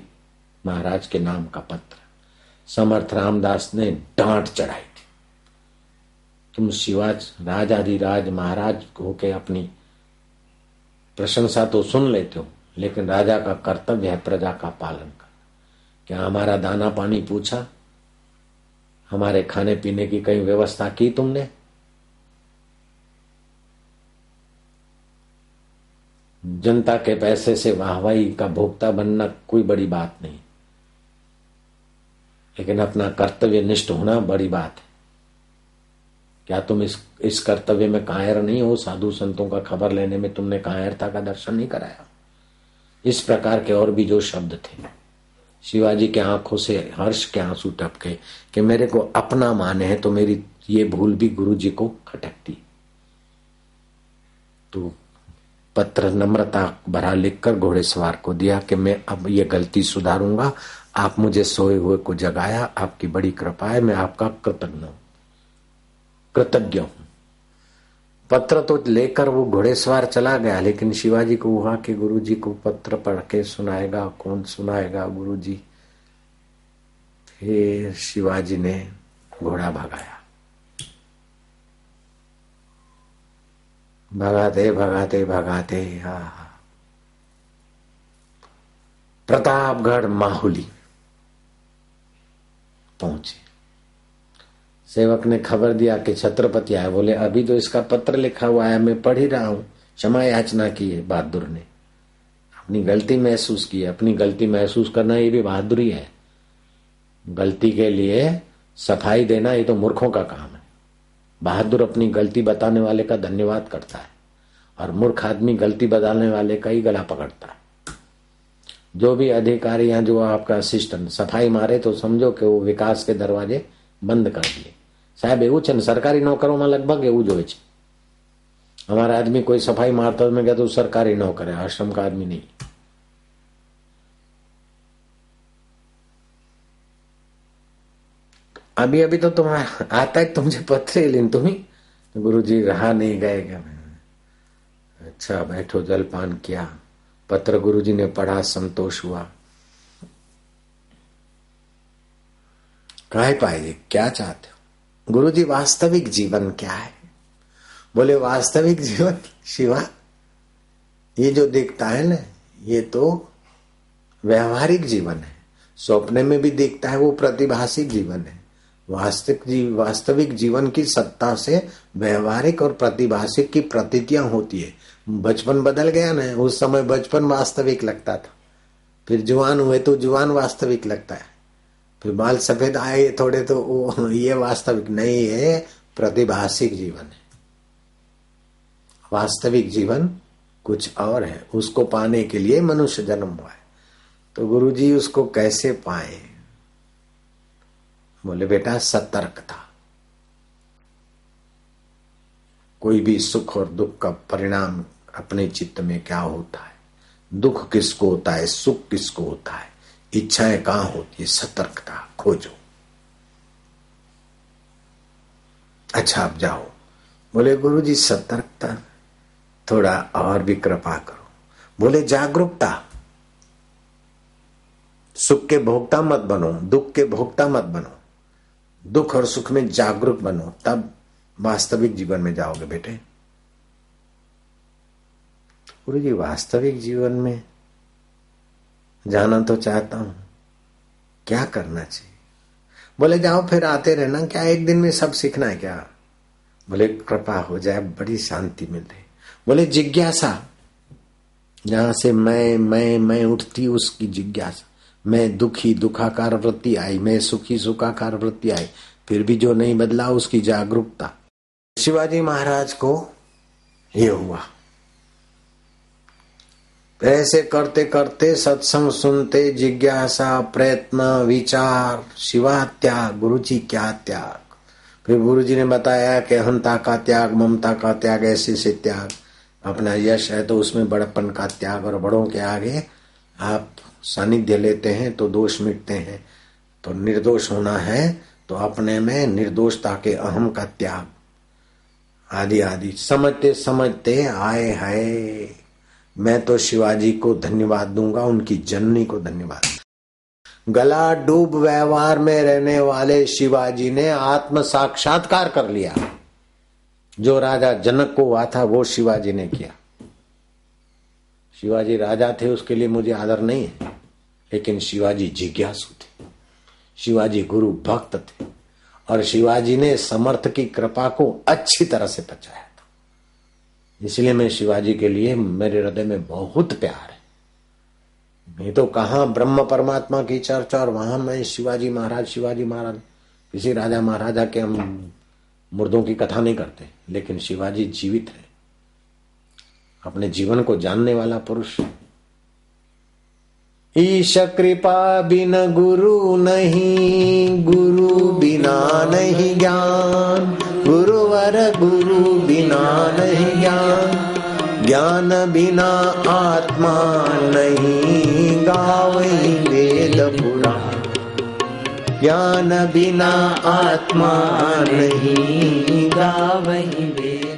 महाराज के नाम का पत्र। समर्थ रामदास ने डांट चढ़ाई, तुम शिवाज राजाधिराज महाराज होके अपनी प्रशंसा तो सुन लेते हो, लेकिन राजा का कर्तव्य है प्रजा का पालन करना। क्या हमारा दाना पानी पूछा? हमारे खाने पीने की कई व्यवस्था की तुमने? जनता के पैसे से वाहवाही का भोक्ता बनना कोई बड़ी बात नहीं, लेकिन अपना कर्तव्य निष्ठ होना बड़ी बात है। क्या तुम इस इस कर्तव्य में कायर नहीं हो? साधु संतों का खबर लेने में तुमने कायरता का दर्शन नहीं कराया। इस प्रकार के और भी जो शब्द थे, शिवाजी के आंखों से हर्ष के आंसू टपके कि मेरे को अपना माने है तो मेरी ये भूल भी गुरु जी को खटकती। तो पत्र नम्रता भरा लिखकर घोड़े सवार को दिया कि मैं अब ये गलती सुधारूंगा, आप मुझे सोए हुए को जगाया, आपकी बड़ी कृपा है, मैं आपका कृतज्ञ हूं कृतज्ञ हूं। पत्र तो लेकर वो घोड़े सवार चला गया, लेकिन शिवाजी को हुआ कि गुरु जी को पत्र पढ़ के सुनाएगा कौन, सुनाएगा गुरु जी। फिर शिवाजी ने घोड़ा भगाया, भगाते भगाते भगाते हा प्रतापगढ़ माहुली पहुंचे। सेवक ने खबर दिया कि छत्रपति आए। बोले अभी तो इसका पत्र लिखा हुआ है, मैं पढ़ ही रहा हूं। क्षमा याचना की है, बहादुर ने अपनी गलती महसूस की है। अपनी गलती महसूस करना ये भी बहादुरी है, गलती के लिए सफाई देना ये तो मूर्खों का काम है। बहादुर अपनी गलती बताने वाले का धन्यवाद करता है और मूर्ख आदमी गलती बताने वाले का ही गला पकड़ता है। जो भी अधिकारी या जो आपका असिस्टेंट सफाई मारे तो समझो कि वो विकास के दरवाजे बंद कर दिए। साहब એવું છે ને, સરકારી નોકરોમાં લગભગ એવું જ હોય છે। हमारा आदमी कोई सफाई मारता मैं कहता हूं सरकारी नौकर है, आश्रम का आदमी नहीं। अभी अभी तो तुम्हारा आता है, तुमसे पत्र लेने तुम्हें तो गुरु जी रहा नहीं गए। अच्छा बैठो, जलपान किया, पत्र गुरु जी ने पढ़ा, संतोष हुआ। राय पाए जी क्या चाहते हो? गुरु जी वास्तविक जीवन क्या है? बोले वास्तविक जीवन शिवा ये जो दिखता है ना, ये तो व्यवहारिक जीवन है। सपने में भी दिखता है वो प्रतिभासी जीवन है। वास्तविक जीव वास्तविक जीवन की सत्ता से व्यवहारिक और प्रतिभासी की प्रतीतियां होती है। बचपन बदल गया ना, उस समय बचपन वास्तविक लगता था, फिर जुआन हुए तो जुआन वास्तविक लगता है, फिर बाल सफेद आए थोड़े तो वो ये वास्तविक नहीं है, प्रतिभासिक जीवन है। वास्तविक जीवन कुछ और है, उसको पाने के लिए मनुष्य जन्म हुआ है। तो गुरुजी उसको कैसे पाए? बोले बेटा सतर्कता। कोई भी सुख और दुख का परिणाम अपने चित्त में क्या होता है, दुख किसको होता है, सुख किसको होता है, इच्छाएं कहां होती है, सतर्कता खोजो। अच्छा आप जाओ। बोले गुरुजी सतर्कता, थोड़ा और भी कृपा करो। बोले जागरूकता, सुख के भोक्ता मत बनो, दुख के भोक्ता मत बनो, दुख और सुख में जागरूक बनो, तब वास्तविक जीवन में जाओगे बेटे। गुरुजी वास्तविक जीवन में जाना तो चाहता हूं, क्या करना चाहिए? बोले जाओ फिर आते रहना, क्या एक दिन में सब सीखना है क्या? बोले कृपा हो जाए, बड़ी शांति मिलती। बोले जिज्ञासा, जहां से मैं मैं मैं उठती उसकी जिज्ञासा, मैं दुखी दुखाकार वृत्ति आई, मैं सुखी सुखाकार वृत्ति आई, फिर भी जो नहीं बदला उसकी जागरूकता। शिवाजी महाराज को ये हुआ। ऐसे करते करते सत्संग सुनते, जिज्ञासा, प्रयत्न, विचार, शिवा त्याग, गुरु जी क्या त्याग। फिर गुरु जी ने बताया कि अहंता का त्याग, ममता का त्याग, ऐसे से त्याग। अपना यश है तो उसमें बड़प्पन का त्याग, और बड़ों के आगे आप सानिध्य लेते हैं तो दोष मिटते हैं। तो निर्दोष होना है तो अपने में निर्दोषता के अहम का त्याग, आदि आदि। समझते समझते आए हाय, मैं तो शिवाजी को धन्यवाद दूंगा, उनकी जननी को धन्यवाद। गला डूब व्यवहार में रहने वाले शिवाजी ने आत्म साक्षात्कार कर लिया। जो राजा जनक को हुआ था वो शिवाजी ने किया। शिवाजी राजा थे, उसके लिए मुझे आदर नहीं है, लेकिन शिवाजी जिज्ञासु थे, शिवाजी गुरु भक्त थे, और शिवाजी ने समर्थ की कृपा को अच्छी तरह से पचाया। इसलिए मैं शिवाजी के लिए मेरे हृदय में बहुत प्यार है। मैं तो कहाँ ब्रह्म परमात्मा की चर्चा और वहां मैं शिवाजी महाराज शिवाजी महाराज किसी राजा महाराजा के हम मुर्दों की कथा नहीं करते, लेकिन शिवाजी जीवित है, अपने जीवन को जानने वाला पुरुष। ईश कृपा बिन गुरु नहीं, गुरु बिना नहीं ज्ञान, गुरुवर गुरु बिना नहीं ज्ञान, ज्ञान बिना आत्मा नहीं गावई वेद पुराण, ज्ञान बिना आत्मा नहीं गावई वेद।